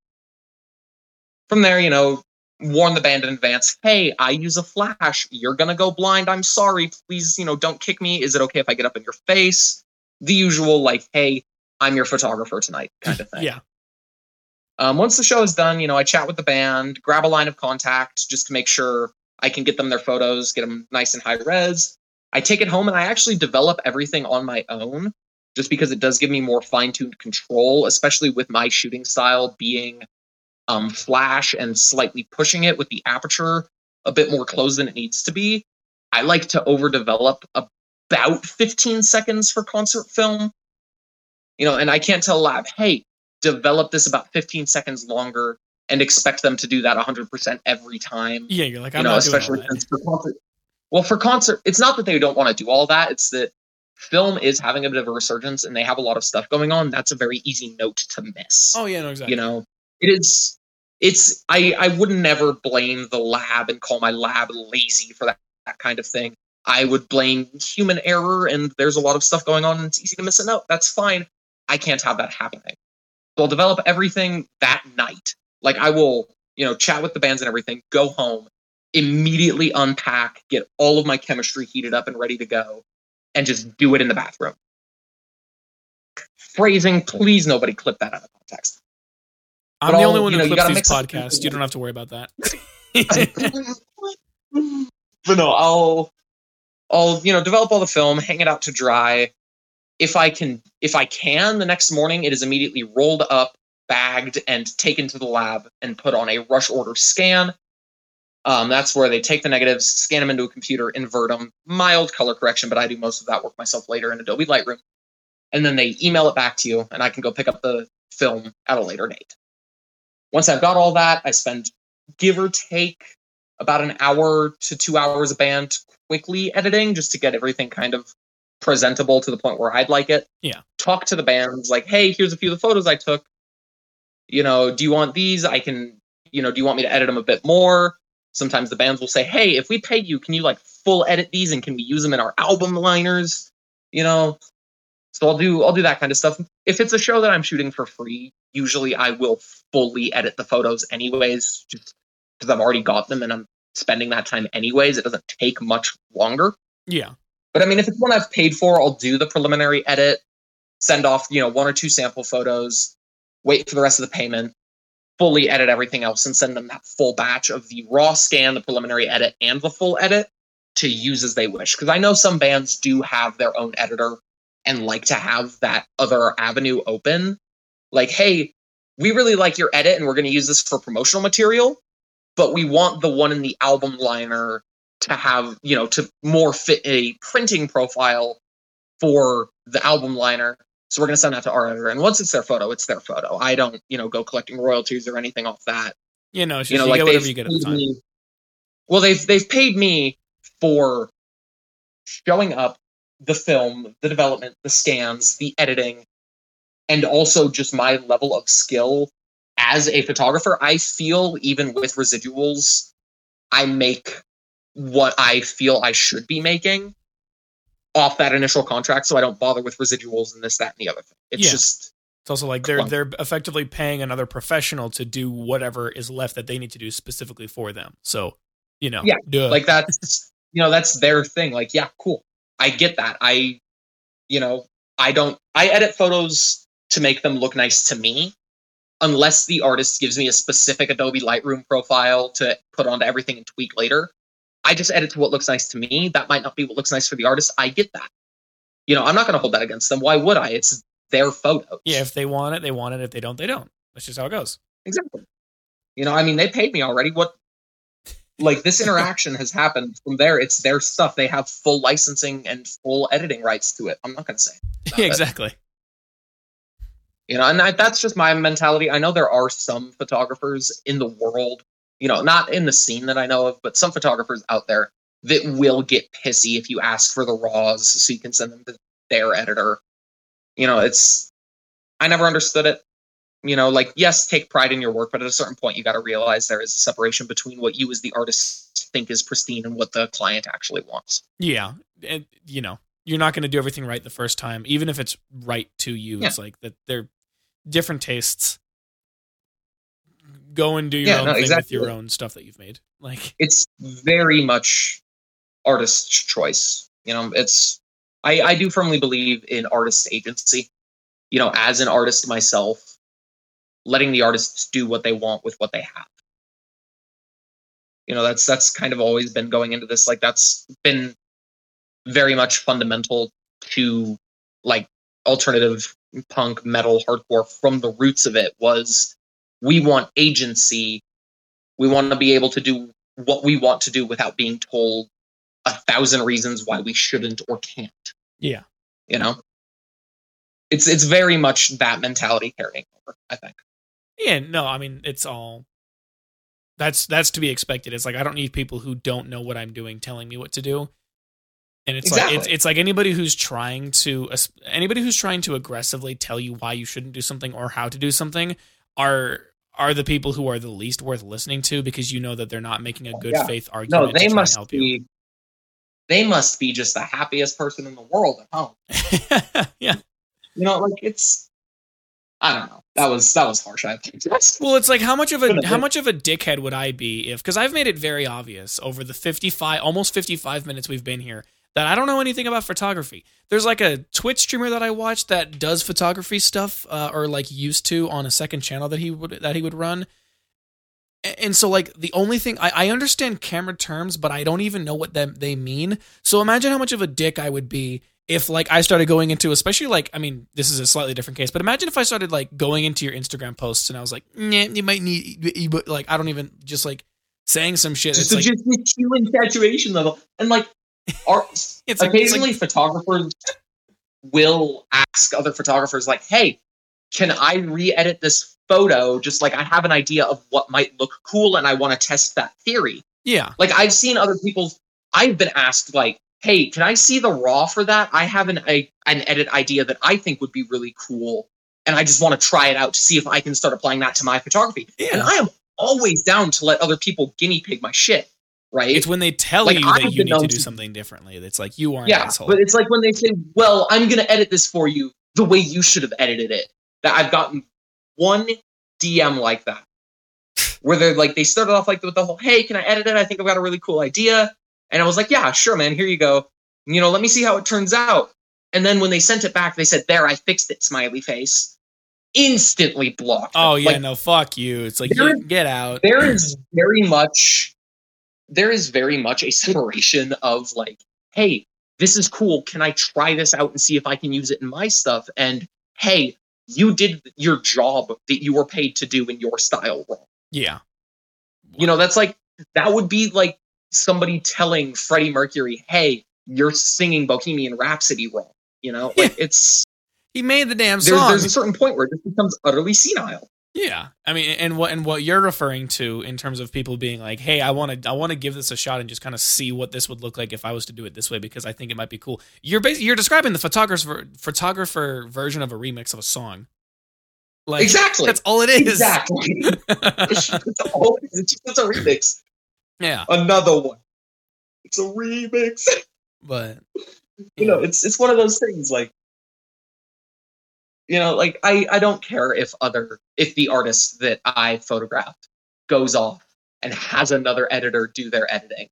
From there, you know, warn the band in advance, hey, I use a flash, you're gonna go blind, I'm sorry, please, you know, don't kick me, is it okay if I get up in your face? The usual, like, hey, I'm your photographer tonight kind of thing. Yeah. Once the show is done, you know, I chat with the band, grab a line of contact just to make sure I can get them their photos, get them nice and high res. I take it home and I actually develop everything on my own just because it does give me more fine-tuned control, especially with my shooting style being flash and slightly pushing it with the aperture a bit more closed than it needs to be. I like to overdevelop about 15 seconds for concert film. You know, and I can't tell lab, hey, develop this about 15 seconds longer and expect them to do that 100% every time. Yeah, you're like, I'm not especially doing all that. For concert, it's not that they don't want to do all that. It's that film is having a bit of a resurgence and they have a lot of stuff going on. That's a very easy note to miss. Oh, yeah, no, exactly. You know, it is. It's. I would never blame the lab and call my lab lazy for that kind of thing. I would blame human error, and there's a lot of stuff going on, and it's easy to miss a note. That's fine. I can't have that happening. So I'll develop everything that night. Like I will, you know, chat with the bands and everything. Go home, immediately unpack, get all of my chemistry heated up and ready to go, and just do it in the bathroom. Phrasing, please, nobody clip that out of context. I'm the only one who clips these podcasts. You don't have to worry about that. But no, I'll develop all the film, hang it out to dry. If I can, the next morning it is immediately rolled up, bagged, and taken to the lab and put on a rush order scan. That's where they take the negatives, scan them into a computer, invert them, mild color correction, but I do most of that work myself later in Adobe Lightroom. And then they email it back to you, and I can go pick up the film at a later date. Once I've got all that, I spend, give or take, about an hour to 2 hours a band quickly editing just to get everything kind of presentable to the point where I'd like it. Yeah. Talk to the bands like, hey, here's a few of the photos I took. you know, do you want these? I can, you know, do you want me to edit them a bit more? Sometimes the bands will say, hey, if we pay you, can you like full edit these and can we use them in our album liners? You know, so I'll do that kind of stuff. If it's a show that I'm shooting for free, usually I will fully edit the photos anyways, just because I've already got them and I'm spending that time anyways. It doesn't take much longer. Yeah. But I mean, if it's one I've paid for, I'll do the preliminary edit, send off, you know, one or two sample photos, wait for the rest of the payment, fully edit everything else and send them that full batch of the raw scan, the preliminary edit, and the full edit to use as they wish. Because I know some bands do have their own editor and like to have that other avenue open. Like, hey, we really like your edit and we're going to use this for promotional material, but we want the one in the album liner to have, you know, to more fit a printing profile for the album liner. So we're going to send that to our editor. And once it's their photo, it's their photo. I don't, you know, go collecting royalties or anything off that. You know, it's just, you know, you like get whatever you get at the time. Well, they've paid me for showing up the film, the development, the scans, the editing, and also just my level of skill as a photographer. I feel even with residuals, I make what I feel I should be making off that initial contract, so I don't bother with residuals and this, that, and the other thing. It's just... It's also like they're effectively paying another professional to do whatever is left that they need to do specifically for them. So, you know... Yeah, like that's, you know, that's their thing. Like, yeah, cool. I get that. I, you know, I edit photos to make them look nice to me, unless the artist gives me a specific Adobe Lightroom profile to put onto everything and tweak later. I just edit to what looks nice to me. That might not be what looks nice for the artist. I get that. You know, I'm not going to hold that against them. Why would I? It's their photos. Yeah, if they want it, they want it. If they don't, they don't. That's just how it goes. Exactly. You know, I mean, they paid me already. What, like, this interaction has happened from there. It's their stuff. They have full licensing and full editing rights to it. I'm not going to say. Yeah, exactly. You know, and that's just my mentality. I know there are some photographers in the world, you know, not in the scene that I know of, but some photographers out there that will get pissy if you ask for the raws so you can send them to their editor. You know, it's, I never understood it. You know, like, yes, take pride in your work, but at a certain point, you got to realize there is a separation between what you as the artist think is pristine and what the client actually wants. Yeah. And, you know, you're not going to do everything right the first time, even if it's right to you. Yeah. It's like that they're different tastes. Go and do your own thing with your own stuff that you've made. Like, it's very much artist's choice. You know, it's, I do firmly believe in artist agency, you know, as an artist myself, letting the artists do what they want with what they have. You know, that's kind of always been going into this. Like, that's been very much fundamental to like alternative punk, metal, hardcore from the roots of it was, we want agency. We want to be able to do what we want to do without being told 1,000 reasons why we shouldn't or can't. Yeah. You know? It's very much that mentality carrying over, I think. Yeah, no, I mean, it's all... That's to be expected. It's like, I don't need people who don't know what I'm doing telling me what to do. And it's exactly. Like it's like anybody who's trying to aggressively tell you why you shouldn't do something or how to do something are the people who are the least worth listening to, because you know that they're not making a good faith argument. No, they must be just the happiest person in the world at home. Yeah. You know, like, it's, I don't know. That was harsh. I think. Well, it's like, how much of a dickhead would I be if, cause I've made it very obvious over the almost 55 minutes we've been here that I don't know anything about photography. There's like a Twitch streamer that I watch that does photography stuff, or like used to, on a second channel that he would run. And so like the only thing I understand camera terms, but I don't even know what they mean. So imagine how much of a dick I would be if like I started going into, especially like, I mean, this is a slightly different case, but imagine if I started like going into your Instagram posts and I was like, you might need, like, I don't even, just like saying some shit. It's like, just the human saturation level. And like, occasionally photographers will ask other photographers like, hey, can I re-edit this photo? Just like, I have an idea of what might look cool and I want to test that theory. Yeah. Like, I've seen other people's, I've been asked like, hey, can I see the raw for that? I have an edit idea that I think would be really cool. And I just want to try it out to see if I can start applying that to my photography. Yeah. And I am always down to let other people guinea pig my shit, right? It's when they tell you that you need to do something differently. It's like, you are an asshole. But it's like when they say, well, I'm going to edit this for you the way you should have edited it. That I've gotten one DM like that, where they're like, they started off like with the whole, hey, can I edit it? I think I've got a really cool idea. And I was like, yeah, sure, man. Here you go. You know, let me see how it turns out. And then when they sent it back, they said, there, I fixed it, smiley face. Instantly blocked. Oh, yeah, like, no, fuck you. It's like, get out. There is very much a separation of like, hey, this is cool. Can I try this out and see if I can use it in my stuff? And hey, you did your job that you were paid to do in your style wrong. Yeah. You know, that's like, that would be like somebody telling Freddie Mercury, hey, you're singing Bohemian Rhapsody wrong. You know, like it's... He made the damn song. There's a certain point where it just becomes utterly senile. Yeah. I mean, and what you're referring to in terms of people being like, hey, I want to give this a shot and just kind of see what this would look like if I was to do it this way, because I think it might be cool. You're describing the photographer version of a remix of a song. Like, exactly. That's all it is. Exactly. it's a remix. Yeah. Another one. It's a remix. But you know, it's one of those things like, you know, like I don't care if the artist that I photographed goes off and has another editor do their editing,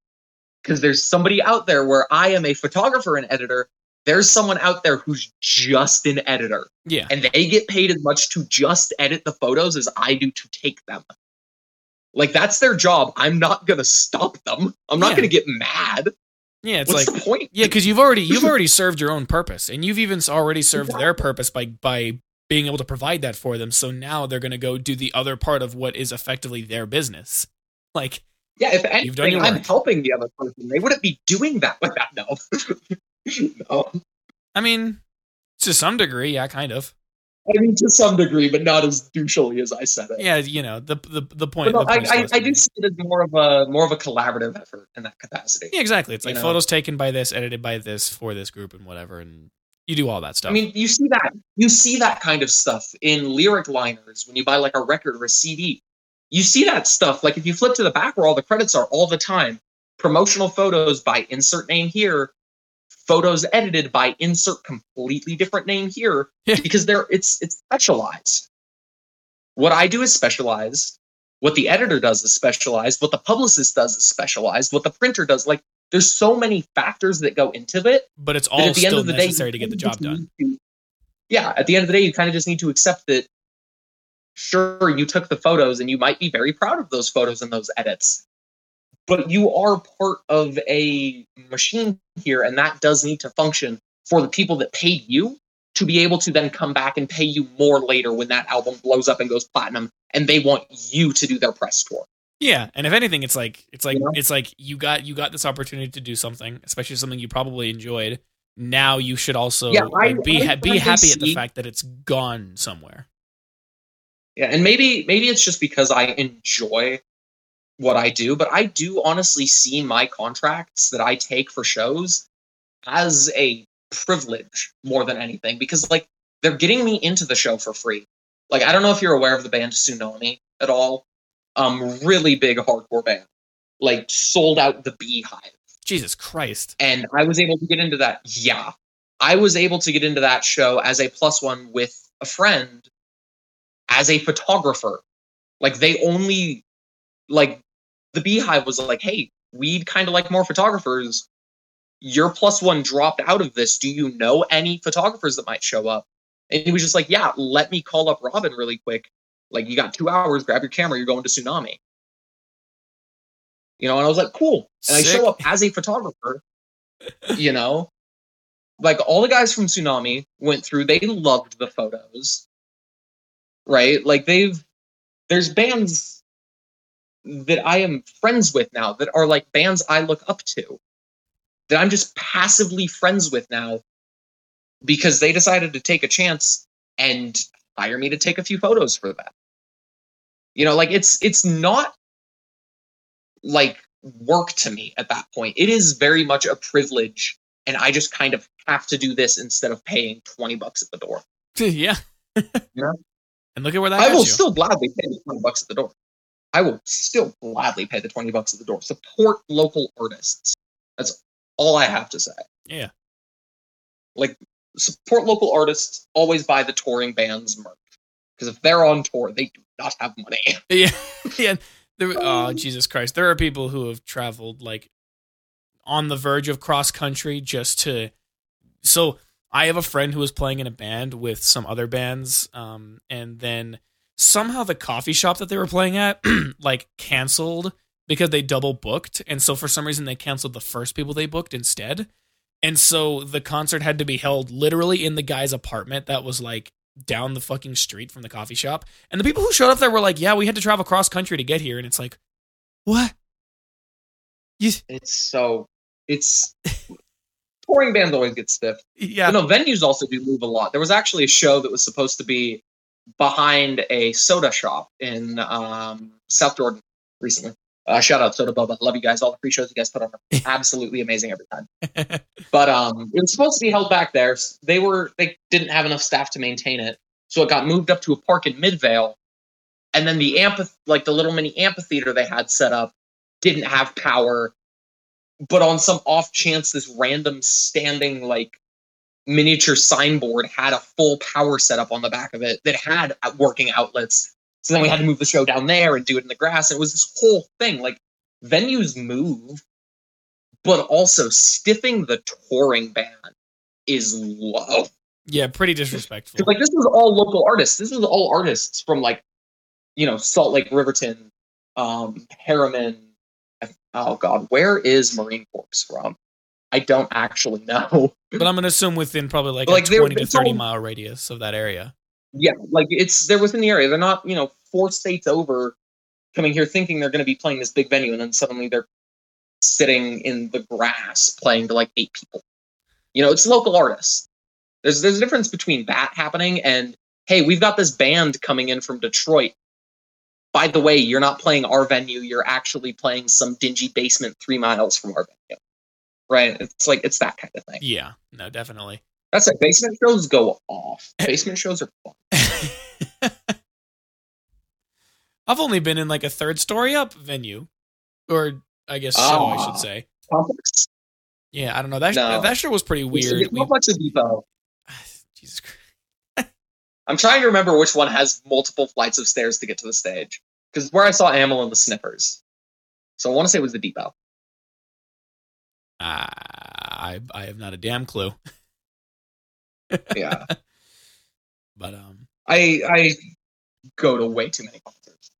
because there's somebody out there where I am a photographer and editor. There's someone out there who's just an editor, yeah, and they get paid as much to just edit the photos as I do to take them. Like, that's their job. I'm not gonna stop them. I'm not gonna get mad. Yeah, it's what's like the point? Yeah, because you've already served your own purpose, and you've even already served their purpose by being able to provide that for them. So now they're going to go do the other part of what is effectively their business. Like, yeah, if anything, I'm helping the other person. They wouldn't be doing that without no. I mean, to some degree, yeah, kind of. I mean, to some degree, but not as douchily as I said it. Yeah, you know, the point. No, I do see it as more of a collaborative effort in that capacity. Yeah, exactly. It's like photos taken by this, edited by this for this group and whatever, and you do all that stuff. I mean, you see that kind of stuff in lyric liners when you buy like a record or a CD. You see that stuff, like if you flip to the back where all the credits are all the time. Promotional photos by insert name here. Photos edited by insert completely different name here, because it's specialized. What I do is specialized. What the editor does is specialized. What the publicist does is specialized. What the printer does, like, there's so many factors that go into it. But it's all still necessary to get the job done. At the end of the day, you kind of just need to accept that. Sure, you took the photos, and you might be very proud of those photos and those edits. But you are part of a machine here, and that does need to function for the people that paid you to be able to then come back and pay you more later when that album blows up and goes platinum, and they want you to do their press tour. Yeah, and if anything, it's like you got this opportunity to do something, especially something you probably enjoyed. Now you should also be happy at the fact that it's gone somewhere. Yeah, and maybe it's just because I enjoy what I do, but I do honestly see my contracts that I take for shows as a privilege more than anything, because like they're getting me into the show for free. Like, I don't know if you're aware of the band Tsunami at all. Really big hardcore band, like sold out the Beehive. Jesus Christ. And I was able to get into that. Yeah. I was able to get into that show as a +1 with a friend as a photographer. Like, they only like, the Beehive was like, hey, we'd kind of like more photographers. Your +1 dropped out of this. Do you know any photographers that might show up? And he was just like, yeah, let me call up Robyn really quick. Like, you got 2 hours, grab your camera, you're going to Tsunami. You know, and I was like, cool. And sick. I show up as a photographer, you know. Like, all the guys from Tsunami went through, they loved the photos. Right? Like, there's bands that I am friends with now that are like bands I look up to, that I'm just passively friends with now because they decided to take a chance and hire me to take a few photos for that. You know, like it's not like work to me at that point. It is very much a privilege, and I just kind of have to do this instead of paying $20 at the door. Yeah. Yeah. And look at where that got you. I will still gladly pay the $20 at the door. I will still gladly pay the $20 at the door. Support local artists. That's all I have to say. Yeah. Like, support local artists. Always buy the touring band's merch. Because if they're on tour, they do not have money. Yeah. Yeah. Oh, Jesus Christ. There are people who have traveled, like, on the verge of cross-country just to... So, I have a friend who was playing in a band with some other bands, and then somehow the coffee shop that they were playing at, like, canceled because they double booked, and so for some reason they canceled the first people they booked instead, and so the concert had to be held literally in the guy's apartment that was, like, down the fucking street from the coffee shop. And the people who showed up there were like, yeah, we had to travel cross country to get here. And it's like, what? It's touring bands always get stiff. Yeah. But no, venues also do move a lot. There was actually a show that was supposed to be behind a soda shop in South Jordan recently. Shout out Soda Bubba. Love you guys. All the free shows you guys put on are absolutely amazing every time. But it was supposed to be held back there. They didn't have enough staff to maintain it. So it got moved up to a park in Midvale. And then the little mini amphitheater they had set up didn't have power. But on some off chance, this random standing like miniature signboard had a full power setup on the back of it that had working outlets. So then we had to move the show down there and do it in the grass. It was this whole thing. Like, venues move, but also stiffing the touring band is low. Yeah, pretty disrespectful. Like, this was all local artists. This was all artists from, like, you know, Salt Lake, Riverton, Harriman. Oh, God, where is Marine Corps from? I don't actually know. But I'm going to assume within probably like a 20 to 30-mile radius of that area. Yeah, like, they're within the area. They're not, you know, 4 states over coming here thinking they're going to be playing this big venue, and then suddenly they're sitting in the grass playing to, like, 8 people. You know, it's local artists. There's a difference between that happening and, hey, we've got this band coming in from Detroit. By the way, you're not playing our venue. You're actually playing some dingy basement 3 miles from our venue. Right? It's like, it's that kind of thing. Yeah, no, definitely. That's it. Basement shows go off. Basement shows are fun. I've only been in like a 3rd story up venue, or I guess I should say. Complex? Yeah, I don't know. That show was pretty weird. Complex and Depot. Jesus Christ. I'm trying to remember which one has multiple flights of stairs to get to the stage, because where I saw Amel and the Snippers, so I want to say it was the Depot. I have not a damn clue. Yeah, but I go to way too many concerts.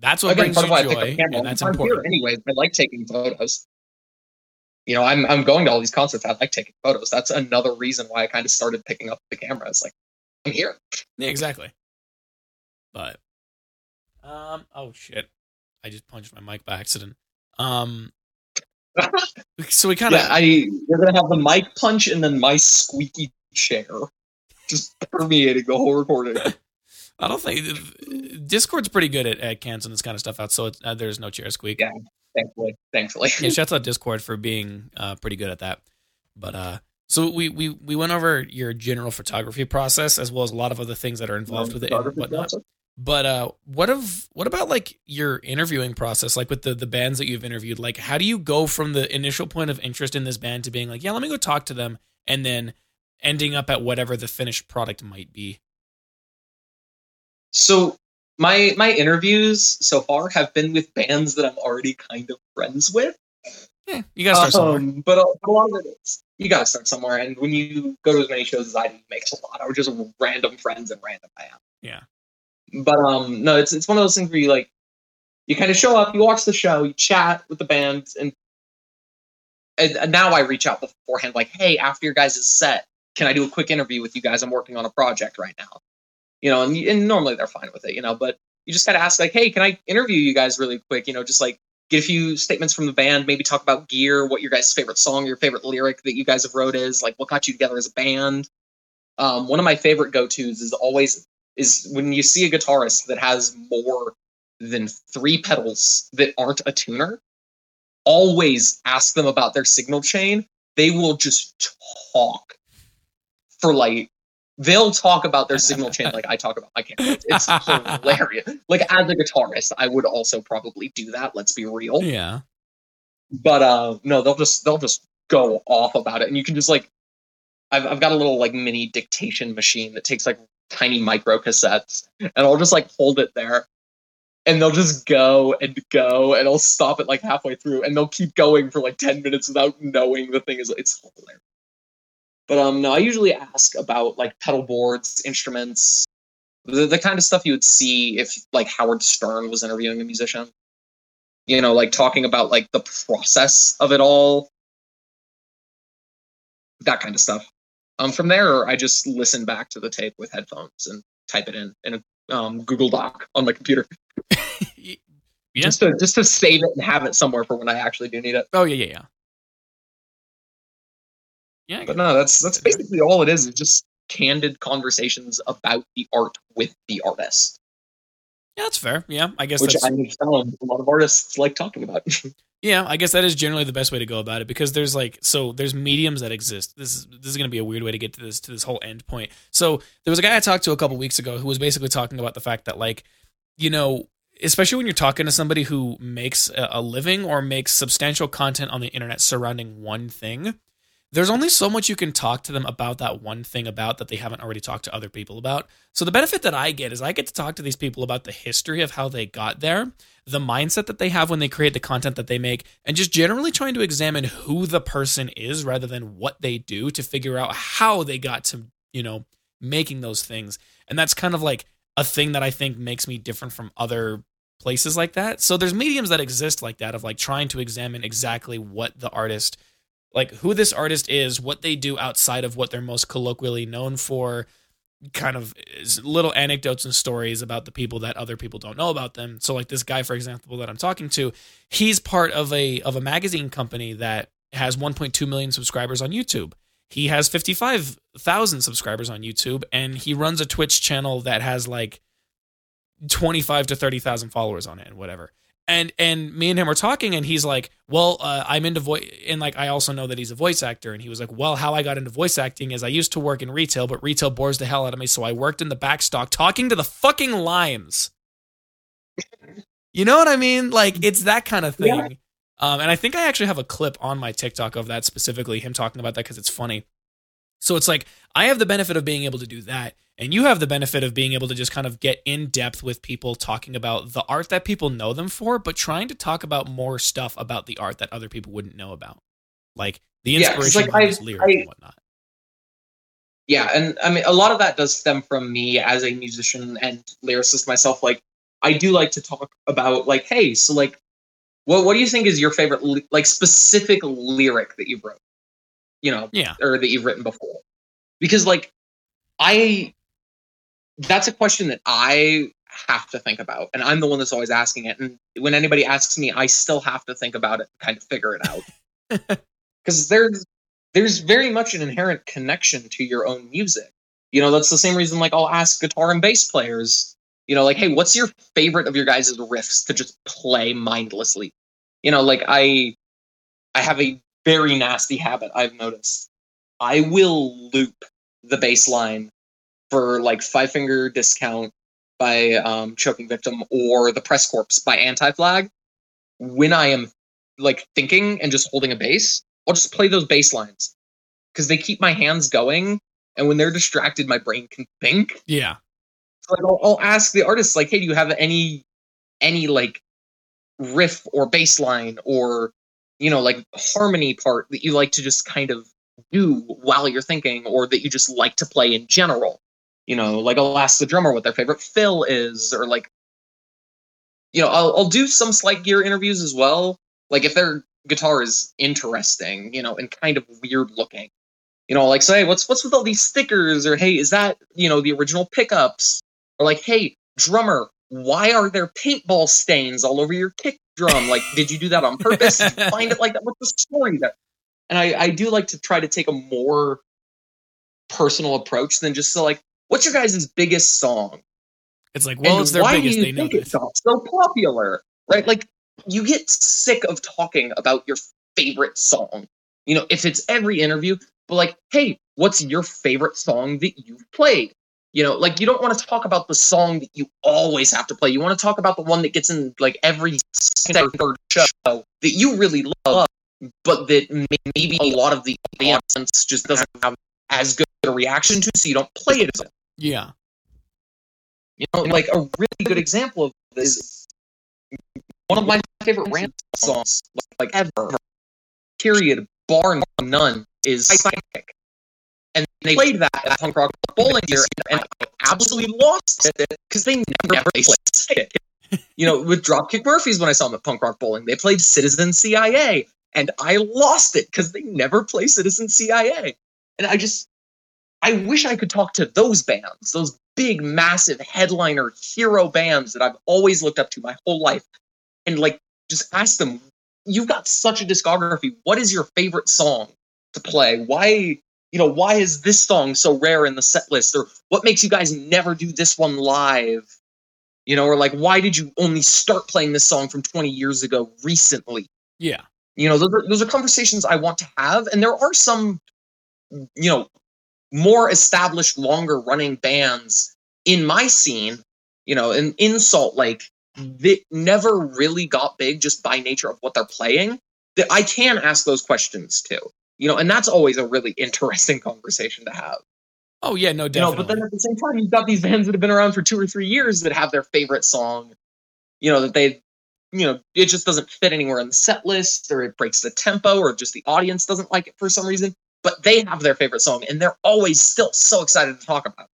That's what brings you joy, and that's important. Anyways, I like taking photos. You know, I'm going to all these concerts. I like taking photos. That's another reason why I kind of started picking up the camera. It's like, I'm here. Yeah, exactly. But oh shit, I just punched my mic by accident. So we kind of we're gonna have the mic punch and then my squeaky chair just permeating the whole recording. I don't think Discord's pretty good at canceling this kind of stuff out, so there's no chair squeak. Yeah, thankfully. Yeah, shouts out Discord for being pretty good at that. But so we went over your general photography process as well as a lot of other things that are involved with it and whatnot. But what about like your interviewing process, like with the bands that you've interviewed? Like, how do you go from the initial point of interest in this band to being like, yeah, let me go talk to them, and then ending up at whatever the finished product might be? So my interviews so far have been with bands that I'm already kind of friends with. Yeah, you gotta start somewhere. But a lot of it is you gotta start somewhere, and when you go to as many shows as I do, you make a lot. I was just random friends and random bands. Yeah. But no, it's one of those things where you like, you kind of show up, you watch the show, you chat with the band, and now I reach out beforehand, like, hey, after your guys' set, can I do a quick interview with you guys? I'm working on a project right now, you know, and normally they're fine with it, you know, but you just kind of ask like, hey, can I interview you guys really quick? You know, just like get a few statements from the band, maybe talk about gear, what your guys' favorite song, your favorite lyric that you guys have wrote is, like what got you together as a band. One of my favorite go-tos is when you see a guitarist that has more than 3 pedals that aren't a tuner, always ask them about their signal chain. They will just talk for like they'll talk about their signal chain like I talk about my camera. It's hilarious. Like, as a guitarist, I would also probably do that, let's be real. Yeah. But no, they'll just go off about it. And you can just, like, I've got a little, like, mini dictation machine that takes, like, tiny micro cassettes, and I'll just, like, hold it there, and they'll just go, and I'll stop it, like, halfway through, and they'll keep going for, like, 10 minutes without knowing the thing is, it's hilarious. But no, I usually ask about, like, pedal boards, instruments, the kind of stuff you would see if, like, Howard Stern was interviewing a musician. You know, like, talking about, like, the process of it all. That kind of stuff. From there, I just listen back to the tape with headphones and type it in a Google Doc on my computer. Yeah. Just to save it and have it somewhere for when I actually do need it. Oh, yeah. Yeah, but no, that's basically all it is. It's just candid conversations about the art with the artist. Yeah, that's fair. Yeah, I guess which I found a lot of artists like talking about. Yeah, I guess that is generally the best way to go about it, because there's like, so there's mediums that exist. This is going to be a weird way to get to this whole end point. So there was a guy I talked to a couple weeks ago who was basically talking about the fact that, like, you know, especially when you're talking to somebody who makes a living or makes substantial content on the internet surrounding one thing, there's only so much you can talk to them about that one thing about that they haven't already talked to other people about. So the benefit that I get is I get to talk to these people about the history of how they got there, the mindset that they have when they create the content that they make, and just generally trying to examine who the person is rather than what they do to figure out how they got to, you know, making those things. And that's kind of like a thing that I think makes me different from other places like that. So there's mediums that exist like that, of like trying to examine exactly what the artist, like who this artist is, what they do outside of what they're most colloquially known for, kind of little anecdotes and stories about the people that other people don't know about them. So like this guy, for example, that I'm talking to, he's part of a magazine company that has 1.2 million subscribers on YouTube. He has 55,000 subscribers on YouTube, and he runs a Twitch channel that has like 25 to 30,000 followers on it and whatever. And me and him were talking, and he's like, well, I'm into voice, and like, I also know that he's a voice actor. And he was like, well, how I got into voice acting is I used to work in retail, but retail bores the hell out of me. So I worked in the backstock talking to the fucking limes. You know what I mean? Like, it's that kind of thing. Yeah. And I think I actually have a clip on my TikTok of that specifically, him talking about that, because it's funny. So it's like, I have the benefit of being able to do that, and you have the benefit of being able to just kind of get in depth with people talking about the art that people know them for, but trying to talk about more stuff about the art that other people wouldn't know about. Like the inspiration of his lyrics and whatnot. Yeah. And I mean, a lot of that does stem from me as a musician and lyricist myself. Like, I do like to talk about, like, hey, so like, what do you think is your favorite, like, specific lyric that you've wrote, you know, or that you've written before? Because like, that's a question that I have to think about, and I'm the one that's always asking it. And when anybody asks me, I still have to think about it and kind of figure it out. Because there's very much an inherent connection to your own music. You know, that's the same reason, like, I'll ask guitar and bass players, you know, like, hey, what's your favorite of your guys' riffs to just play mindlessly? You know, like, I have a very nasty habit I've noticed. I will loop the bass line for like Five Finger Discount by Choking Victim or The Press Corpse by Anti-Flag. When I am like thinking and just holding a bass, I'll just play those bass lines because they keep my hands going, and when they're distracted, my brain can think. Yeah. So like, I'll ask the artist, like, hey, do you have any like riff or bass line or, you know, like harmony part that you like to just kind of do while you're thinking, or that you just like to play in general? You know, like, I'll ask the drummer what their favorite fill is, or like, you know, I'll do some slight gear interviews as well. Like, if their guitar is interesting, you know, and kind of weird looking, you know, like, say, hey, what's with all these stickers? Or, hey, is that, you know, the original pickups? Or like, hey, drummer, why are there paintball stains all over your kick drum? Like, did you do that on purpose? Did you find it like that? What's the story there? And I do like to try to take a more personal approach than just so like, what's your guys' biggest song? It's like, well, and it's their biggest. They know this. Why do you think it's so popular? Right? Like, you get sick of talking about your favorite song. You know, if it's every interview, But like, hey, what's your favorite song that you've played? You know, like, you don't want to talk about the song that you always have to play. You want to talk about the one that gets in like every second or third show that you really love, but that maybe a lot of the audience just doesn't have as good a reaction to, so you don't play it as well. Yeah. You know, like a really good example of this is one of my favorite Rancid songs, like ever, period, bar none, is Psychic. And they played that at Punk Rock Bowling here, and I absolutely lost it because they never played it. You know, with Dropkick Murphys, when I saw them at Punk Rock Bowling, they played Citizen CIA, and I lost it because they never play Citizen CIA. And I wish I could talk to those bands, those big, massive headliner hero bands that I've always looked up to my whole life, and like just ask them, you've got such a discography. What is your favorite song to play? Why, you know, why is this song so rare in the set list? Or what makes you guys never do this one live? You know, or like, why did you only start playing this song from 20 years ago recently? Yeah. You know, those are conversations I want to have. And there are some, you know, more established, longer running bands in my scene, you know, in Salt Lake, that never really got big just by nature of what they're playing, that I can ask those questions to, you know, and that's always a really interesting conversation to have. Oh yeah, no, definitely. You know, but then at the same time, you've got these bands that have been around for 2 or 3 years that have their favorite song, you know, that they, you know, it just doesn't fit anywhere in the set list, or it breaks the tempo, or just the audience doesn't like it for some reason, but they have their favorite song and they're always still so excited to talk about it.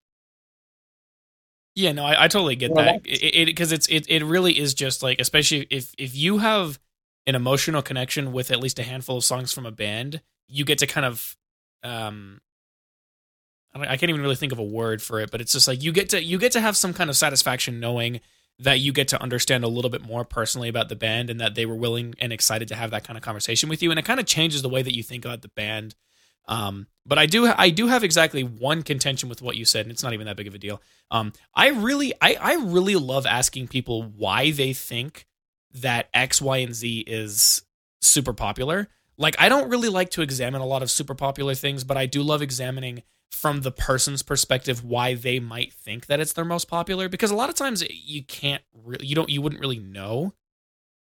Yeah, no, I totally get that. Because it really is just like, especially if you have an emotional connection with at least a handful of songs from a band, you get to kind of, I can't even really think of a word for it, but it's just like you get to have some kind of satisfaction knowing that you get to understand a little bit more personally about the band, and that they were willing and excited to have that kind of conversation with you, and it kind of changes the way that you think about the band. But I do have exactly one contention with what you said, and it's not even that big of a deal. I really love asking people why they think that X, Y, and Z is super popular. Like, I don't really like to examine a lot of super popular things, but I do love examining from the person's perspective why they might think that it's their most popular, because a lot of times you wouldn't really know.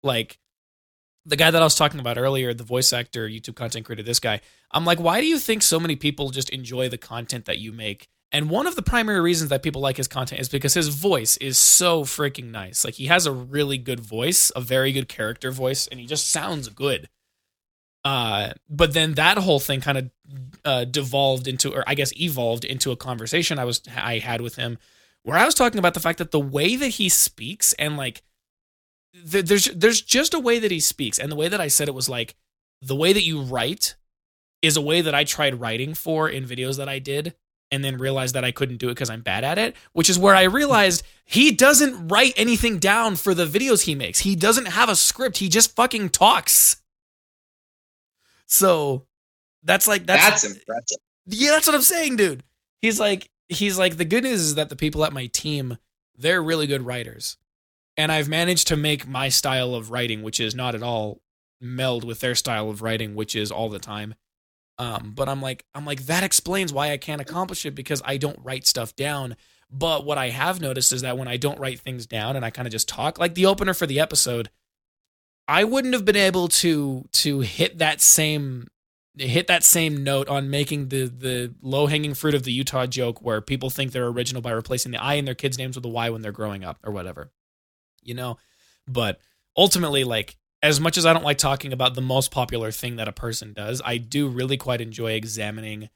Like, the guy that I was talking about earlier, the voice actor, YouTube content creator, this guy, I'm like, why do you think so many people just enjoy the content that you make? And one of the primary reasons that people like his content is because his voice is so freaking nice. Like, he has a really good voice, a very good character voice, and he just sounds good. But then that whole thing kind of evolved into a conversation I had with him, where I was talking about the fact that the way that he speaks, and like, there's just a way that he speaks, and the way that I said it was like, the way that you write is a way that I tried writing for in videos that I did, and then realized that I couldn't do it because I'm bad at it, which is where I realized he doesn't write anything down for the videos he makes. He doesn't have a script. He just fucking talks. So that's impressive. Yeah, that's what I'm saying, dude. He's like, the good news is that the people at my team, they're really good writers. And I've managed to make my style of writing, which is not at all meld with their style of writing, which is all the time. But I'm like, that explains why I can't accomplish it, because I don't write stuff down. But what I have noticed is that when I don't write things down and I kind of just talk, like the opener for the episode, I wouldn't have been able to hit that same note on making the low-hanging fruit of the Utah joke, where people think they're original by replacing the I in their kids' names with a Y when they're growing up or whatever. You know, but ultimately, like, as much as I don't like talking about the most popular thing that a person does, I do really quite enjoy examining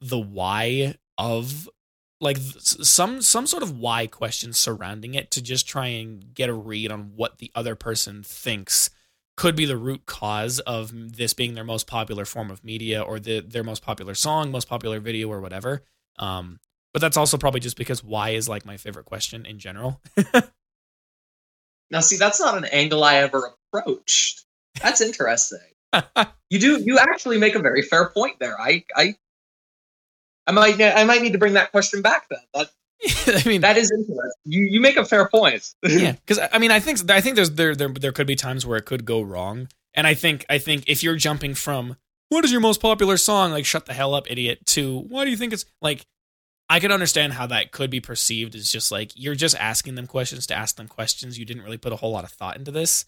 the why of, like, some sort of why question surrounding it, to just try and get a read on what the other person thinks could be the root cause of this being their most popular form of media, or their most popular song, most popular video, or whatever. But that's also probably just because why is like my favorite question in general. Now, see, that's not an angle I ever approached. That's interesting. You actually make a very fair point there. I might need to bring that question back then. I mean, that is interesting. You make a fair point. Yeah, because I mean, I think there could be times where it could go wrong, and I think if you're jumping from what is your most popular song? Like, shut the hell up, idiot. To, why do you think it's like, I could understand how that could be perceived as just like, you're just asking them questions to ask them questions. You didn't really put a whole lot of thought into this,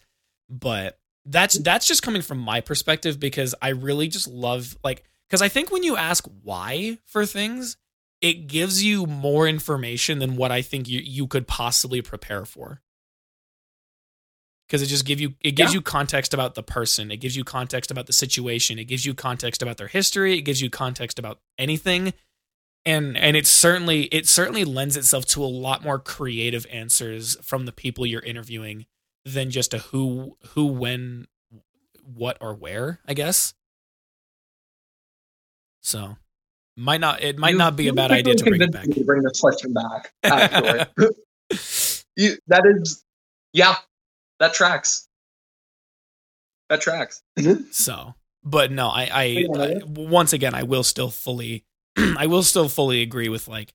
but that's just coming from my perspective, because I really just love, like, because I think when you ask why for things, it gives you more information than what I think you could possibly prepare for. Because it just gives you context about the person. It gives you context about the situation. It gives you context about their history. It gives you context about anything. And it certainly lends itself to a lot more creative answers from the people you're interviewing than just a who, when, what, or where, I guess. So it might not be a bad idea to bring it back. Bring this question back. Actually. That tracks. That tracks. So, but no, I once again, I will still fully agree with, like,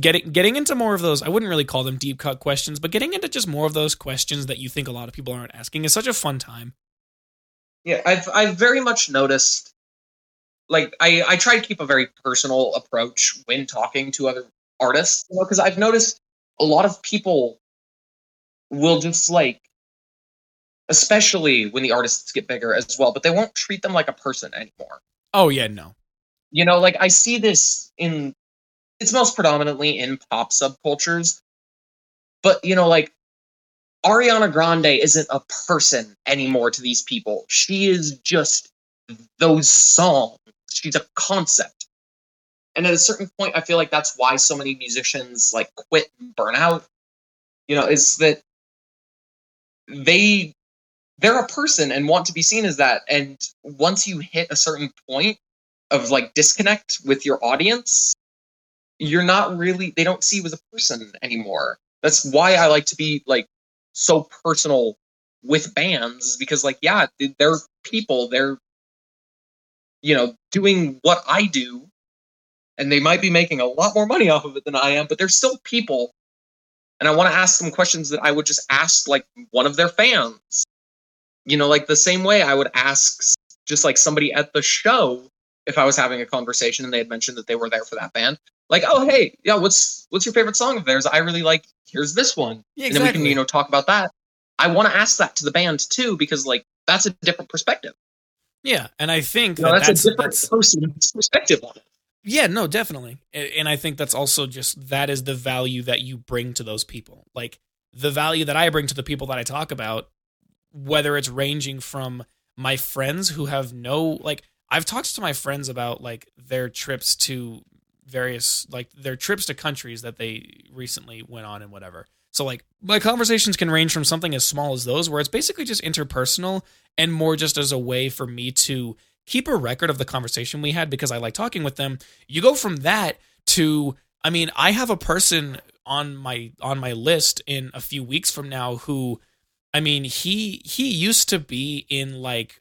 getting into more of those. I wouldn't really call them deep cut questions, but getting into just more of those questions that you think a lot of people aren't asking is such a fun time. Yeah, I've very much noticed. Like, I try to keep a very personal approach when talking to other artists, you know, because I've noticed a lot of people will just, like, especially when the artists get bigger as well, but they won't treat them like a person anymore. Oh, yeah, no. You know, like, I see this it's most predominantly in pop subcultures, but, you know, like, Ariana Grande isn't a person anymore to these people. She is just those songs. She's a concept. And at a certain point, I feel like that's why so many musicians, like, quit and burn out. You know, is that they're a person and want to be seen as that. And once you hit a certain point of, like, disconnect with your audience, they don't see you as a person anymore. That's why I like to be, like, so personal with bands, because, like, yeah, they're people, they're, you know, doing what I do, and they might be making a lot more money off of it than I am, but they're still people. And I want to ask them questions that I would just ask, like, one of their fans. You know, like, the same way I would ask just, like, somebody at the show if I was having a conversation and they had mentioned that they were there for that band. Like, oh, hey, yeah, what's your favorite song of theirs? I really like, here's this one. Yeah, exactly. And then we can, you know, talk about that. I want to ask that to the band, too, because, like, that's a different perspective. Yeah, and I think that's a different person's perspective on it. Yeah, no, definitely. And I think that's also just, that is the value that you bring to those people. Like, the value that I bring to the people that I talk about, whether it's ranging from my friends who have no, like, I've talked to my friends about, like, their trips to various, like, their trips to countries that they recently went on and whatever. So, like, my conversations can range from something as small as those, where it's basically just interpersonal and more just as a way for me to keep a record of the conversation we had, because I like talking with them. You go from that to, I mean, I have a person on my list in a few weeks from now who, I mean, he used to be in, like,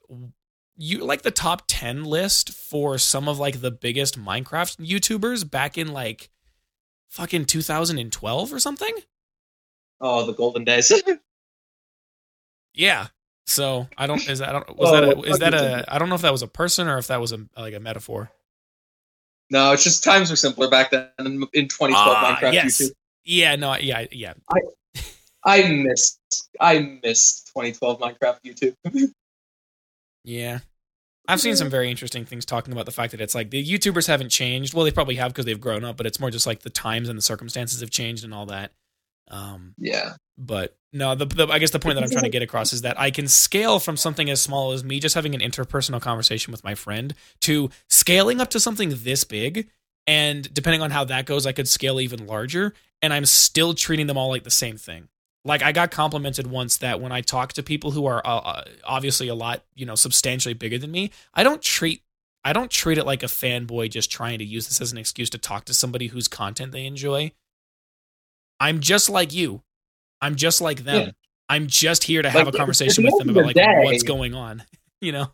you, like, the top 10 list for some of, like, the biggest Minecraft YouTubers back in, like, fucking 2012 or something. Oh, the golden days. Yeah. So I don't know if that was a person or if that was a metaphor. No, it's just times were simpler back then in 2012 Minecraft. Yes. YouTube. Yeah, no, yeah. I missed 2012 Minecraft YouTube. Yeah. I've seen some very interesting things talking about the fact that it's like the YouTubers haven't changed. Well, they probably have because they've grown up, but it's more just like the times and the circumstances have changed and all that. Yeah. But no, I guess the point that I'm trying to get across is that I can scale from something as small as me just having an interpersonal conversation with my friend to scaling up to something this big. And depending on how that goes, I could scale even larger. And I'm still treating them all like the same thing. Like, I got complimented once that when I talk to people who are obviously a lot, you know, substantially bigger than me, I don't treat it like a fanboy just trying to use this as an excuse to talk to somebody whose content they enjoy. I'm just like you. I'm just like them. Yeah. I'm just here to have a conversation with them about, like, what's going on, you know?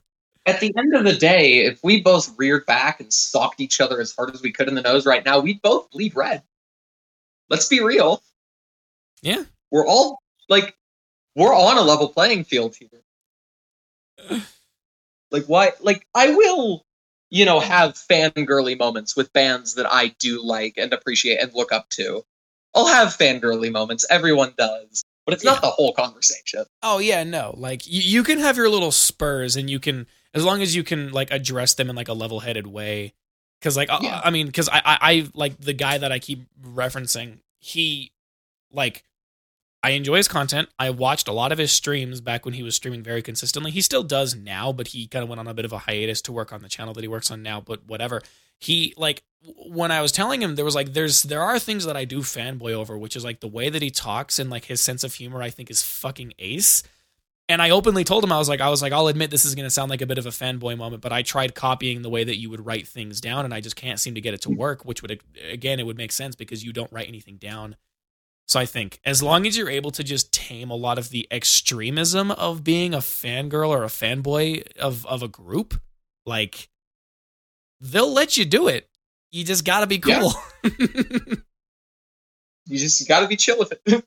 At the end of the day, if we both reared back and socked each other as hard as we could in the nose right now, we'd both bleed red. Let's be real. Yeah. We're all, like, we're on a level playing field here. Like, why? Like, I will, you know, have fangirly moments with bands that I do like and appreciate and look up to. I'll have fangirly moments. Everyone does. But it's not the whole conversation. Oh, yeah, no. Like, you can have your little spurs, and you can, as long as you can, like, address them in, like, a level-headed way. Because, like, I mean, because I, like, the guy that I keep referencing, he, like, I enjoy his content. I watched a lot of his streams back when he was streaming very consistently. He still does now, but he kind of went on a bit of a hiatus to work on the channel that he works on now, but whatever. He, like, when I was telling him, there was, like, there are things that I do fanboy over, which is, like, the way that he talks and, like, his sense of humor, I think, is fucking ace. And I openly told him, I was like, I'll admit this is going to sound like a bit of a fanboy moment, but I tried copying the way that you would write things down, and I just can't seem to get it to work, which would, again, it would make sense because you don't write anything down. So I think as long as you're able to just tame a lot of the extremism of being a fangirl or a fanboy of a group, like, they'll let you do it. You just got to be cool. Yeah. You just got to be chill with it.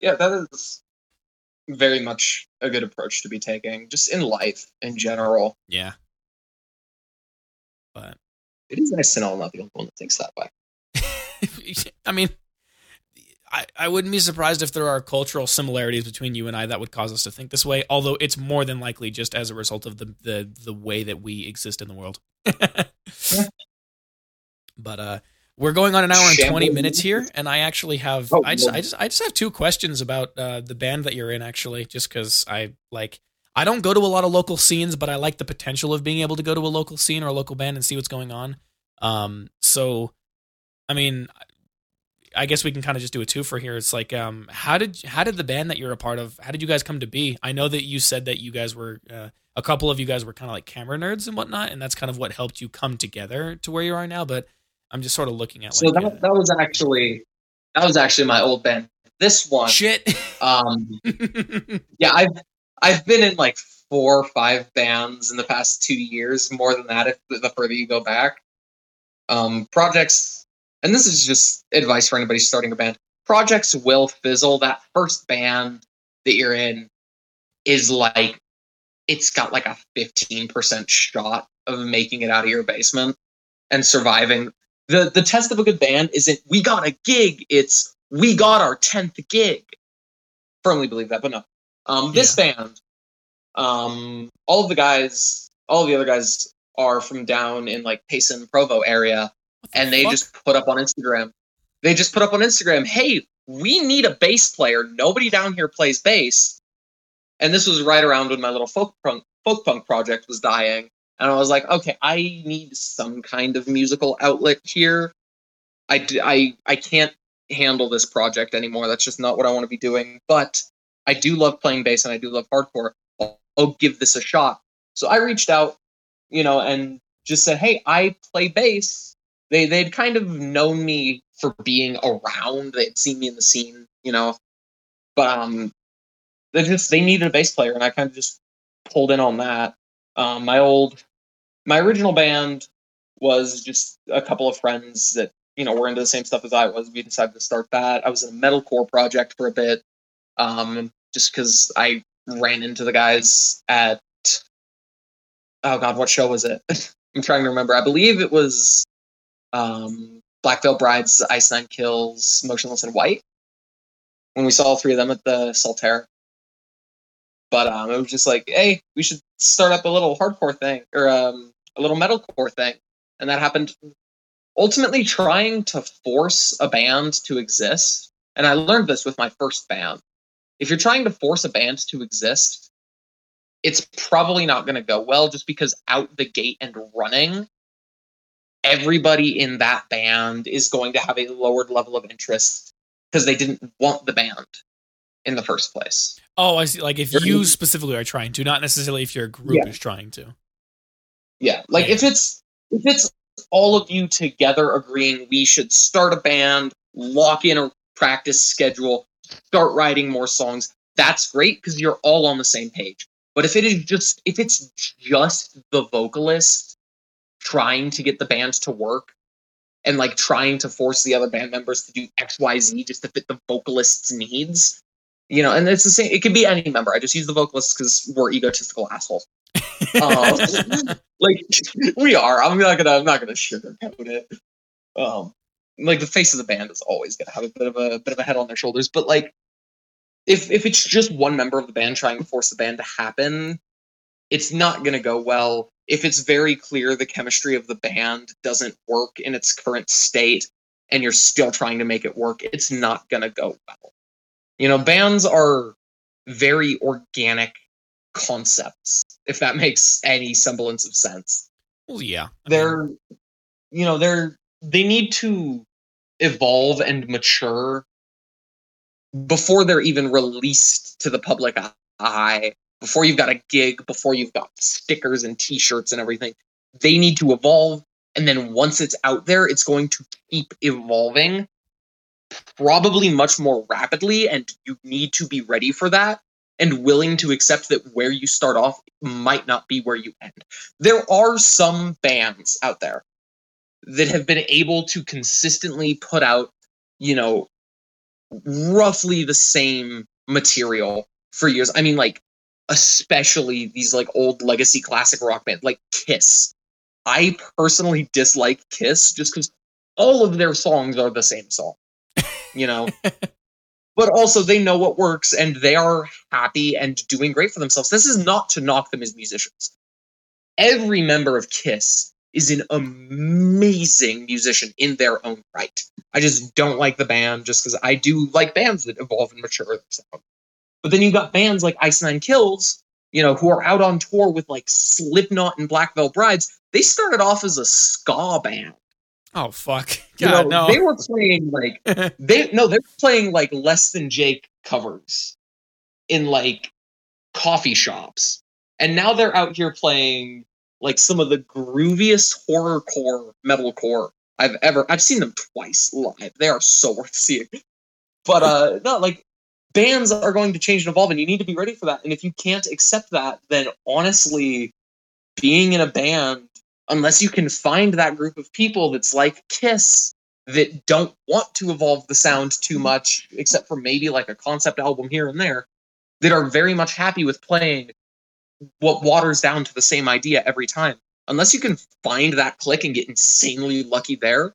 Yeah, that is very much a good approach to be taking, just in life in general. Yeah. But it is nice to know I'm not the only one that thinks that way. I mean, I wouldn't be surprised if there are cultural similarities between you and I that would cause us to think this way, although it's more than likely just as a result of the way that we exist in the world. But we're going on an hour and 20 minutes here, and I actually have I just have two questions about the band that you're in, actually, just because I don't go to a lot of local scenes, but I like the potential of being able to go to a local scene or a local band and see what's going on. So I mean, I guess we can kind of just do a twofer here. It's like, how did the band that you're a part of, how did you guys come to be? I know that you said that you guys were, a couple of you guys were kind of like camera nerds and whatnot, and that's kind of what helped you come together to where you are now, but I'm just sort of looking at, like, so that was actually my old band. This one. Shit. Yeah, I've been in like 4 or 5 bands in the past 2 years, more than that, if the further you go back. Projects. And this is just advice for anybody starting a band. Projects will fizzle. That first band that you're in is like, it's got like a 15% shot of making it out of your basement and surviving. The test of a good band isn't, we got a gig. It's, we got our 10th gig. Firmly believe that, but no. This band, all the other guys are from down in like Payson, Provo area. And they just put up on Instagram. Hey, we need a bass player. Nobody down here plays bass. And this was right around when my little folk punk project was dying. And I was like, okay, I need some kind of musical outlet here. I can't handle this project anymore. That's just not what I want to be doing. But I do love playing bass and I do love hardcore. I'll give this a shot. So I reached out, you know, and just said, hey, I play bass. They'd kind of known me for being around. They'd seen me in the scene, you know. But they needed a bass player, and I kind of just pulled in on that. My original band was just a couple of friends that, you know, were into the same stuff as I was. We decided to start that. I was in a metalcore project for a bit, just because I ran into the guys at, oh god, what show was it? I'm trying to remember. I believe it was Black Veil Brides, Ice Nine Kills, Motionless and White. When we saw all three of them at the Saltaire. But it was just like, hey, we should start up a little hardcore thing, or a little metalcore thing. And that happened. Ultimately trying to force a band to exist, and I learned this with my first band. If you're trying to force a band to exist, it's probably not going to go well, just because out the gate and running, everybody in that band is going to have a lowered level of interest because they didn't want the band in the first place. Oh, I see. Like, if you specifically are trying to, not necessarily if your group is trying to. Yeah. Like, if it's all of you together agreeing we should start a band, lock in a practice schedule, start writing more songs, that's great because you're all on the same page. But if it's just the vocalist trying to get the band to work and like trying to force the other band members to do XYZ just to fit the vocalist's needs, You know, and it's the same. It could be any member. I just use the vocalists because we're egotistical assholes. Like we are. I'm not gonna sugarcoat it. Like the face of the band is always gonna have a bit of a head on their shoulders. But like, if it's just one member of the band trying to force the band to happen, it's not gonna go well. If it's very clear the chemistry of the band doesn't work in its current state, and you're still trying to make it work, it's not gonna go well. You know, bands are very organic concepts, if that makes any semblance of sense. Well, yeah. They need to evolve and mature before they're even released to the public eye, before you've got a gig, before you've got stickers and t-shirts and everything. They need to evolve, and then once it's out there, it's going to keep evolving, probably much more rapidly, and you need to be ready for that and willing to accept that where you start off might not be where you end. There are some bands out there that have been able to consistently put out, you know, roughly the same material for years. I mean, like, especially these like old legacy classic rock bands like Kiss. I personally dislike Kiss just because all of their songs are the same song. You know, but also they know what works and they are happy and doing great for themselves. This is not to knock them as musicians. Every member of Kiss is an amazing musician in their own right. I just don't like the band just because I do like bands that evolve and mature themselves. But then you've got bands like Ice Nine Kills, you know, who are out on tour with like Slipknot and Black Veil Brides. They started off as a ska band. Oh fuck! God, you know, no. They were playing like they were playing like Less Than Jake covers in like coffee shops, and now they're out here playing like some of the grooviest horrorcore metalcore I've seen them twice live. They are so worth seeing. But no, like bands are going to change and evolve, and you need to be ready for that. And if you can't accept that, then honestly, being in a band, unless you can find that group of people that's like Kiss, that don't want to evolve the sound too much, except for maybe like a concept album here and there, that are very much happy with playing what waters down to the same idea every time. Unless you can find that click and get insanely lucky there,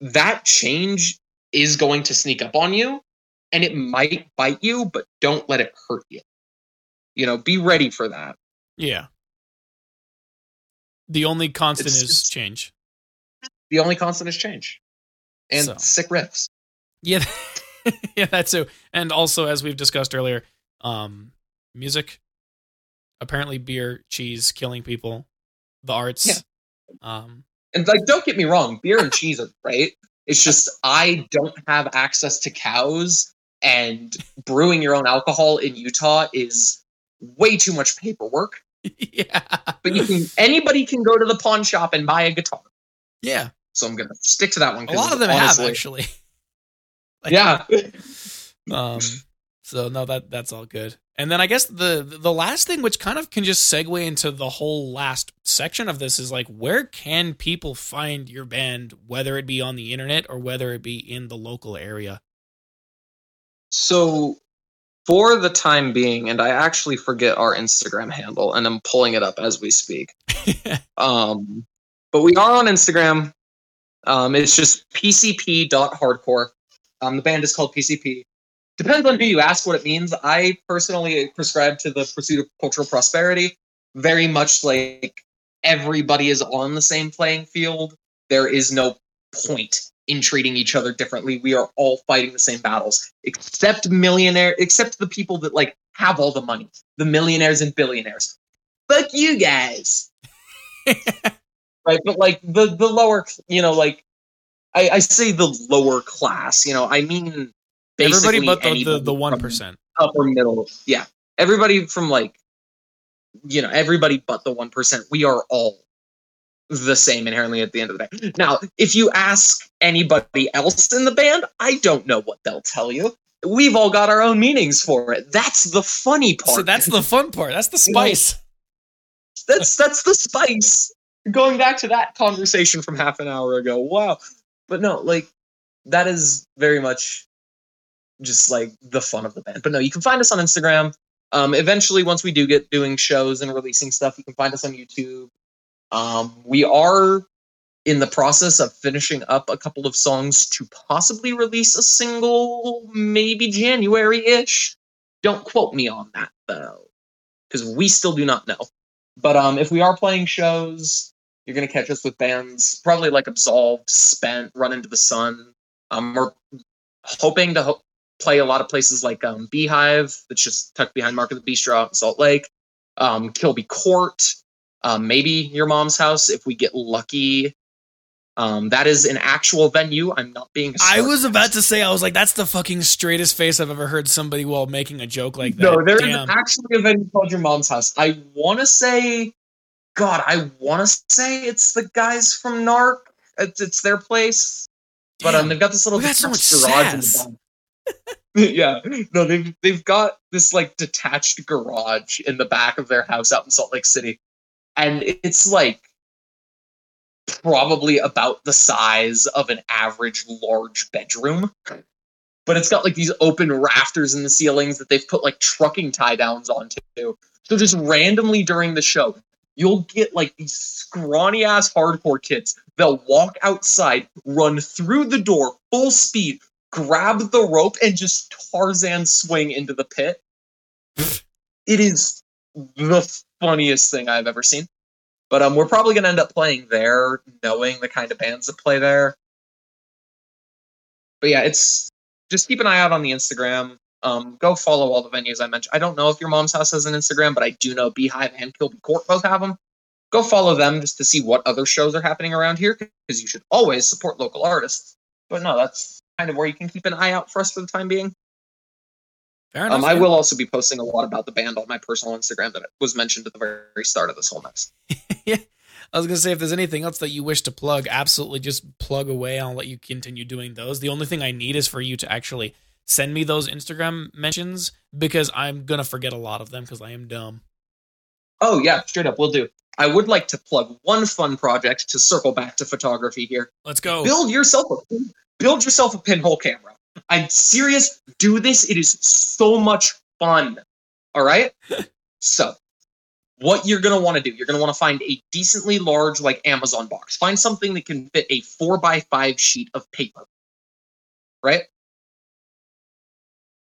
that change is going to sneak up on you, and it might bite you, but don't let it hurt you. You know, be ready for that. Yeah. The only constant is change. The only constant is change. And so, sick riffs. Yeah. Yeah, that too. And also, as we've discussed earlier, music, apparently beer, cheese, killing people, the arts. Yeah. And like, don't get me wrong, beer and cheese are great. It's just, I don't have access to cows, and brewing your own alcohol in Utah is way too much paperwork. Yeah, but anybody can go to the pawn shop and buy a guitar. Yeah, so I'm gonna stick to that one. A lot of them honestly, have actually. Like, yeah. So no, that's all good. And then I guess the last thing, which kind of can just segue into the whole last section of this, is like, where can people find your band, whether it be on the internet or whether it be in the local area? So, for the time being, and I actually forget our Instagram handle, and I'm pulling it up as we speak. But we are on Instagram. It's just pcp.hardcore. The band is called PCP. Depends on who you ask what it means. I personally prescribe to the pursuit of cultural prosperity. Very much like everybody is on the same playing field. There is no point in treating each other differently. We are all fighting the same battles, except the people that like have all the money, the millionaires and billionaires. Fuck you guys. Right. But like the lower, you know, like I say the lower class, you know, I mean, basically everybody but the 1%, upper middle. Yeah. Everybody from like, you know, everybody but the 1%, we are all the same inherently at the end of the day. Now, if you ask anybody else in the band, I don't know what they'll tell you. We've all got our own meanings for it. That's the funny part. So that's the fun part. That's the spice. That's the spice. Going back to that conversation from half an hour ago. Wow. But no, like, that is very much just like the fun of the band. But no, you can find us on Instagram. Eventually, once we do get doing shows and releasing stuff, you can find us on YouTube. We are in the process of finishing up a couple of songs to possibly release a single, maybe January-ish. Don't quote me on that, though, because we still do not know. But if we are playing shows, you're going to catch us with bands, probably like Absolved, Spent, Run Into the Sun. We're hoping to play a lot of places like Beehive, that's just tucked behind Mark of the Bistro out in Salt Lake, Kilby Court, maybe Your Mom's House if we get lucky. That is an actual venue. I'm not being I was about to say, I was like, that's the fucking straightest face I've ever heard somebody while making a joke like that. No, there is actually a venue called Your Mom's House. I want to say, God, I want to say it's the guys from NARC. It's their place. Damn. But they've got this little detached garage in the back. Yeah. No, they've got this like detached garage in the back of their house out in Salt Lake City. And it's like probably about the size of an average large bedroom, but it's got like these open rafters in the ceilings that they've put like trucking tie downs onto. So just randomly during the show, you'll get like these scrawny ass hardcore kids. They'll walk outside, run through the door full speed, grab the rope, and just Tarzan swing into the pit. It is the funniest thing I've ever seen. But we're probably going to end up playing there, knowing the kind of bands that play there. But yeah, it's just keep an eye out on the Instagram. Go follow all the venues I mentioned. I don't know if Your Mom's House has an Instagram, but I do know Beehive and Kilby Court both have them. Go follow them just to see what other shows are happening around here, because you should always support local artists. But no, that's kind of where you can keep an eye out for us for the time being. Fair enough, I will also be posting a lot about the band on my personal Instagram that was mentioned at the very start of this whole mess. Yeah. I was going to say, if there's anything else that you wish to plug, absolutely just plug away. I'll let you continue doing those. The only thing I need is for you to actually send me those Instagram mentions, because I'm going to forget a lot of them because I am dumb. Oh, yeah, straight up. Will do. I would like to plug one fun project to circle back to photography here. Let's go. Build yourself a pinhole camera. I'm serious. Do this. It is so much fun. All right. So what you're going to want to do, you're going to want to find a decently large, like Amazon box, find something that can fit a 4x5 sheet of paper. Right.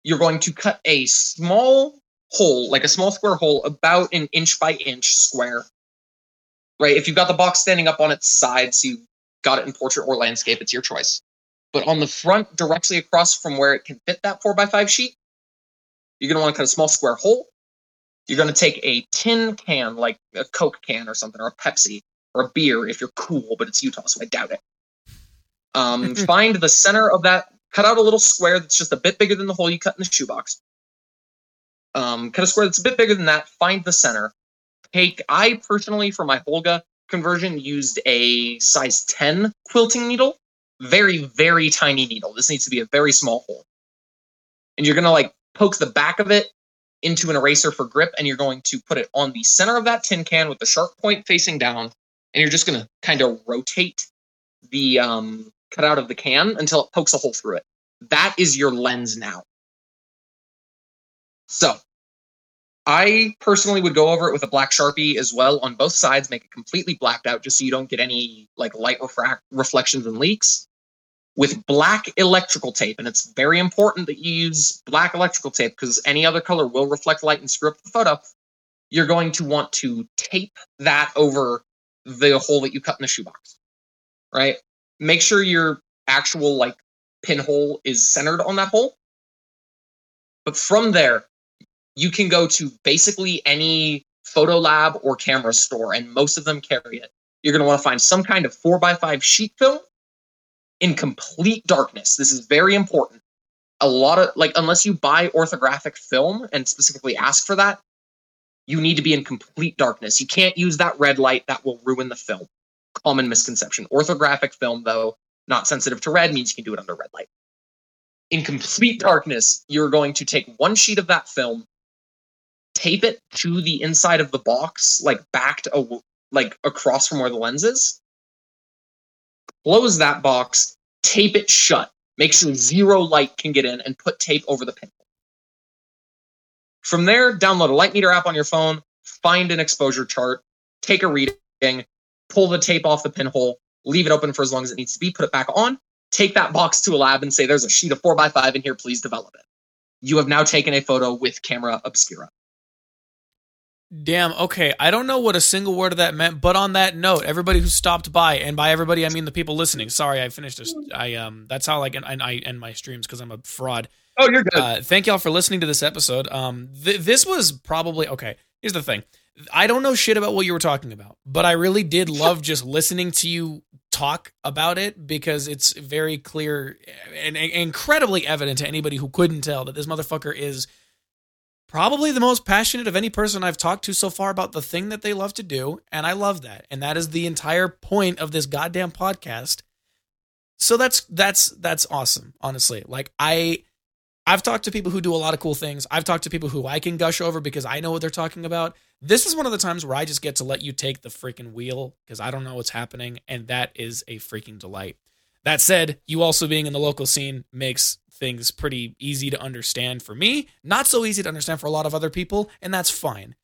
You're going to cut a small hole, like a small square hole, about an inch by inch square. Right. If you've got the box standing up on its side, so you got it in portrait or landscape, it's your choice. But on the front, directly across from where it can fit that 4x5 sheet, you're going to want to cut a small square hole. You're going to take a tin can, like a Coke can or something, or a Pepsi, or a beer if you're cool, but it's Utah, so I doubt it. Find the center of that. Cut out a little square that's just a bit bigger than the hole you cut in the shoebox. Cut a square that's a bit bigger than that. Find the center. I personally, for my Holga conversion, used a size 10 quilting needle. Very, very tiny needle. This needs to be a very small hole. And you're going to like poke the back of it into an eraser for grip, and you're going to put it on the center of that tin can with the sharp point facing down, and you're just going to kind of rotate the cutout of the can until it pokes a hole through it. That is your lens now. So I personally would go over it with a black Sharpie as well on both sides, make it completely blacked out just so you don't get any like light reflections and leaks, with black electrical tape. And it's very important that you use black electrical tape, because any other color will reflect light and screw up the photo. You're going to want to tape that over the hole that you cut in the shoebox, right? Make sure your actual like pinhole is centered on that hole. But from there, you can go to basically any photo lab or camera store, and most of them carry it. You're going to want to find some kind of 4x5 sheet film in complete darkness. This is very important. A lot of, like, unless you buy orthographic film and specifically ask for that, you need to be in complete darkness. You can't use that red light. That will ruin the film. Common misconception. Orthographic film, though, not sensitive to red, means you can do it under red light. In complete darkness, you're going to take one sheet of that film, tape it to the inside of the box, like backed, like across from where the lens is. Close that box, tape it shut. make sure zero light can get in, and put tape over the pinhole. From there, download a light meter app on your phone, find an exposure chart, take a reading, pull the tape off the pinhole, leave it open for as long as it needs to be, put it back on, take that box to a lab and say, there's a sheet of 4x5 in here, please develop it. You have now taken a photo with camera obscura. Damn, okay. I don't know what a single word of that meant, but on that note, everybody who stopped by, and by everybody I mean the people listening. Sorry, I finished this. That's how I end my streams, because I'm a fraud. Oh, you're good. Thank y'all for listening to this episode. This was probably, okay, here's the thing. I don't know shit about what you were talking about, but I really did love just listening to you talk about it, because it's very clear and incredibly evident to anybody who couldn't tell that this motherfucker is probably the most passionate of any person I've talked to so far about the thing that they love to do. And I love that. And that is the entire point of this goddamn podcast. So that's awesome. Honestly, like I've talked to people who do a lot of cool things. I've talked to people who I can gush over because I know what they're talking about. This is one of the times where I just get to let you take the freaking wheel because I don't know what's happening. And that is a freaking delight. That said, you also being in the local scene makes things pretty easy to understand for me. Not so easy to understand for a lot of other people. And that's fine.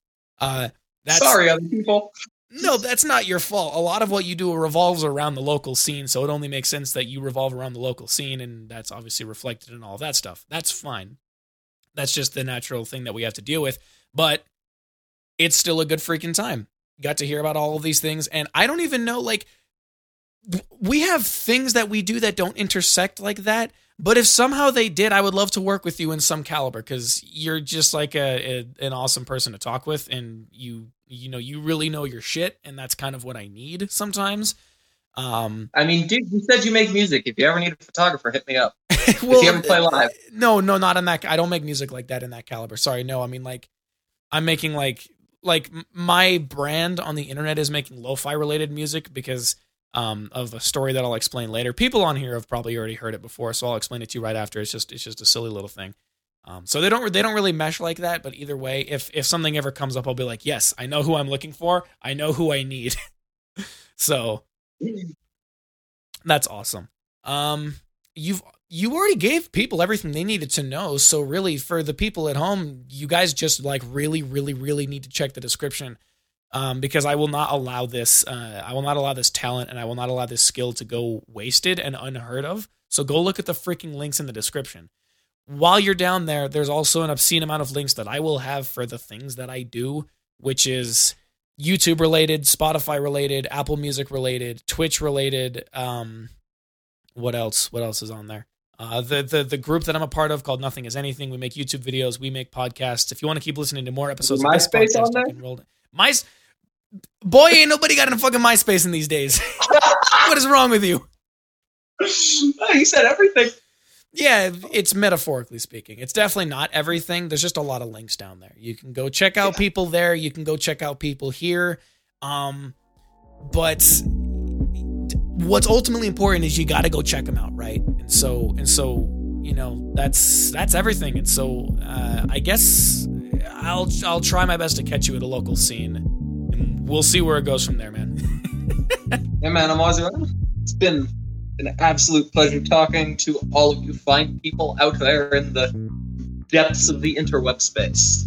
Sorry, other people. No, that's not your fault. A lot of what you do revolves around the local scene, so it only makes sense that you revolve around the local scene, and that's obviously reflected in all of that stuff. That's fine. That's just the natural thing that we have to deal with, but it's still a good freaking time. Got to hear about all of these things, and I don't even know, like, we have things that we do that don't intersect like that, but if somehow they did, I would love to work with you in some caliber, because you're just like an awesome person to talk with, and you really know your shit, and that's kind of what I need sometimes. I mean, dude, you said you make music. If you ever need a photographer, hit me up. Well, if you ever play live. No, not in that. I don't make music like that in that caliber. Sorry. No, I mean, like, I'm making like my brand on the internet is making lo-fi related music because of a story that I'll explain later. People on here have probably already heard it before, so I'll explain it to you right after. It's just a silly little thing. So they don't really mesh like that, but either way, if something ever comes up, I'll be like, yes, I know who I'm looking for. I know who I need. So that's awesome. You already gave people everything they needed to know. So really for the people at home, you guys just like really, really, really need to check the description. Because I will not allow this. I will not allow this talent, and I will not allow this skill to go wasted and unheard of. So go look at the freaking links in the description. While you're down there, there's also an obscene amount of links that I will have for the things that I do, which is YouTube related, Spotify related, Apple Music related, Twitch related. What else? What else is on there? The group that I'm a part of called Nothing Is Anything. We make YouTube videos. We make podcasts. If you want to keep listening to more episodes, MySpace on there. Boy, ain't nobody got in a fucking MySpace in these days. What is wrong with you? You said everything. Yeah, it's metaphorically speaking. It's definitely not everything. There's just a lot of links down there. You can go check out people there. You can go check out people here. But what's ultimately important is you got to go check them out, right? And so, you know, that's everything. And so, I guess I'll try my best to catch you at a local scene, and we'll see where it goes from there, man. Yeah, man. I'm always around. It's been an absolute pleasure talking to all of you fine people out there in the depths of the interweb space.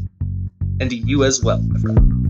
And to you as well, my friend.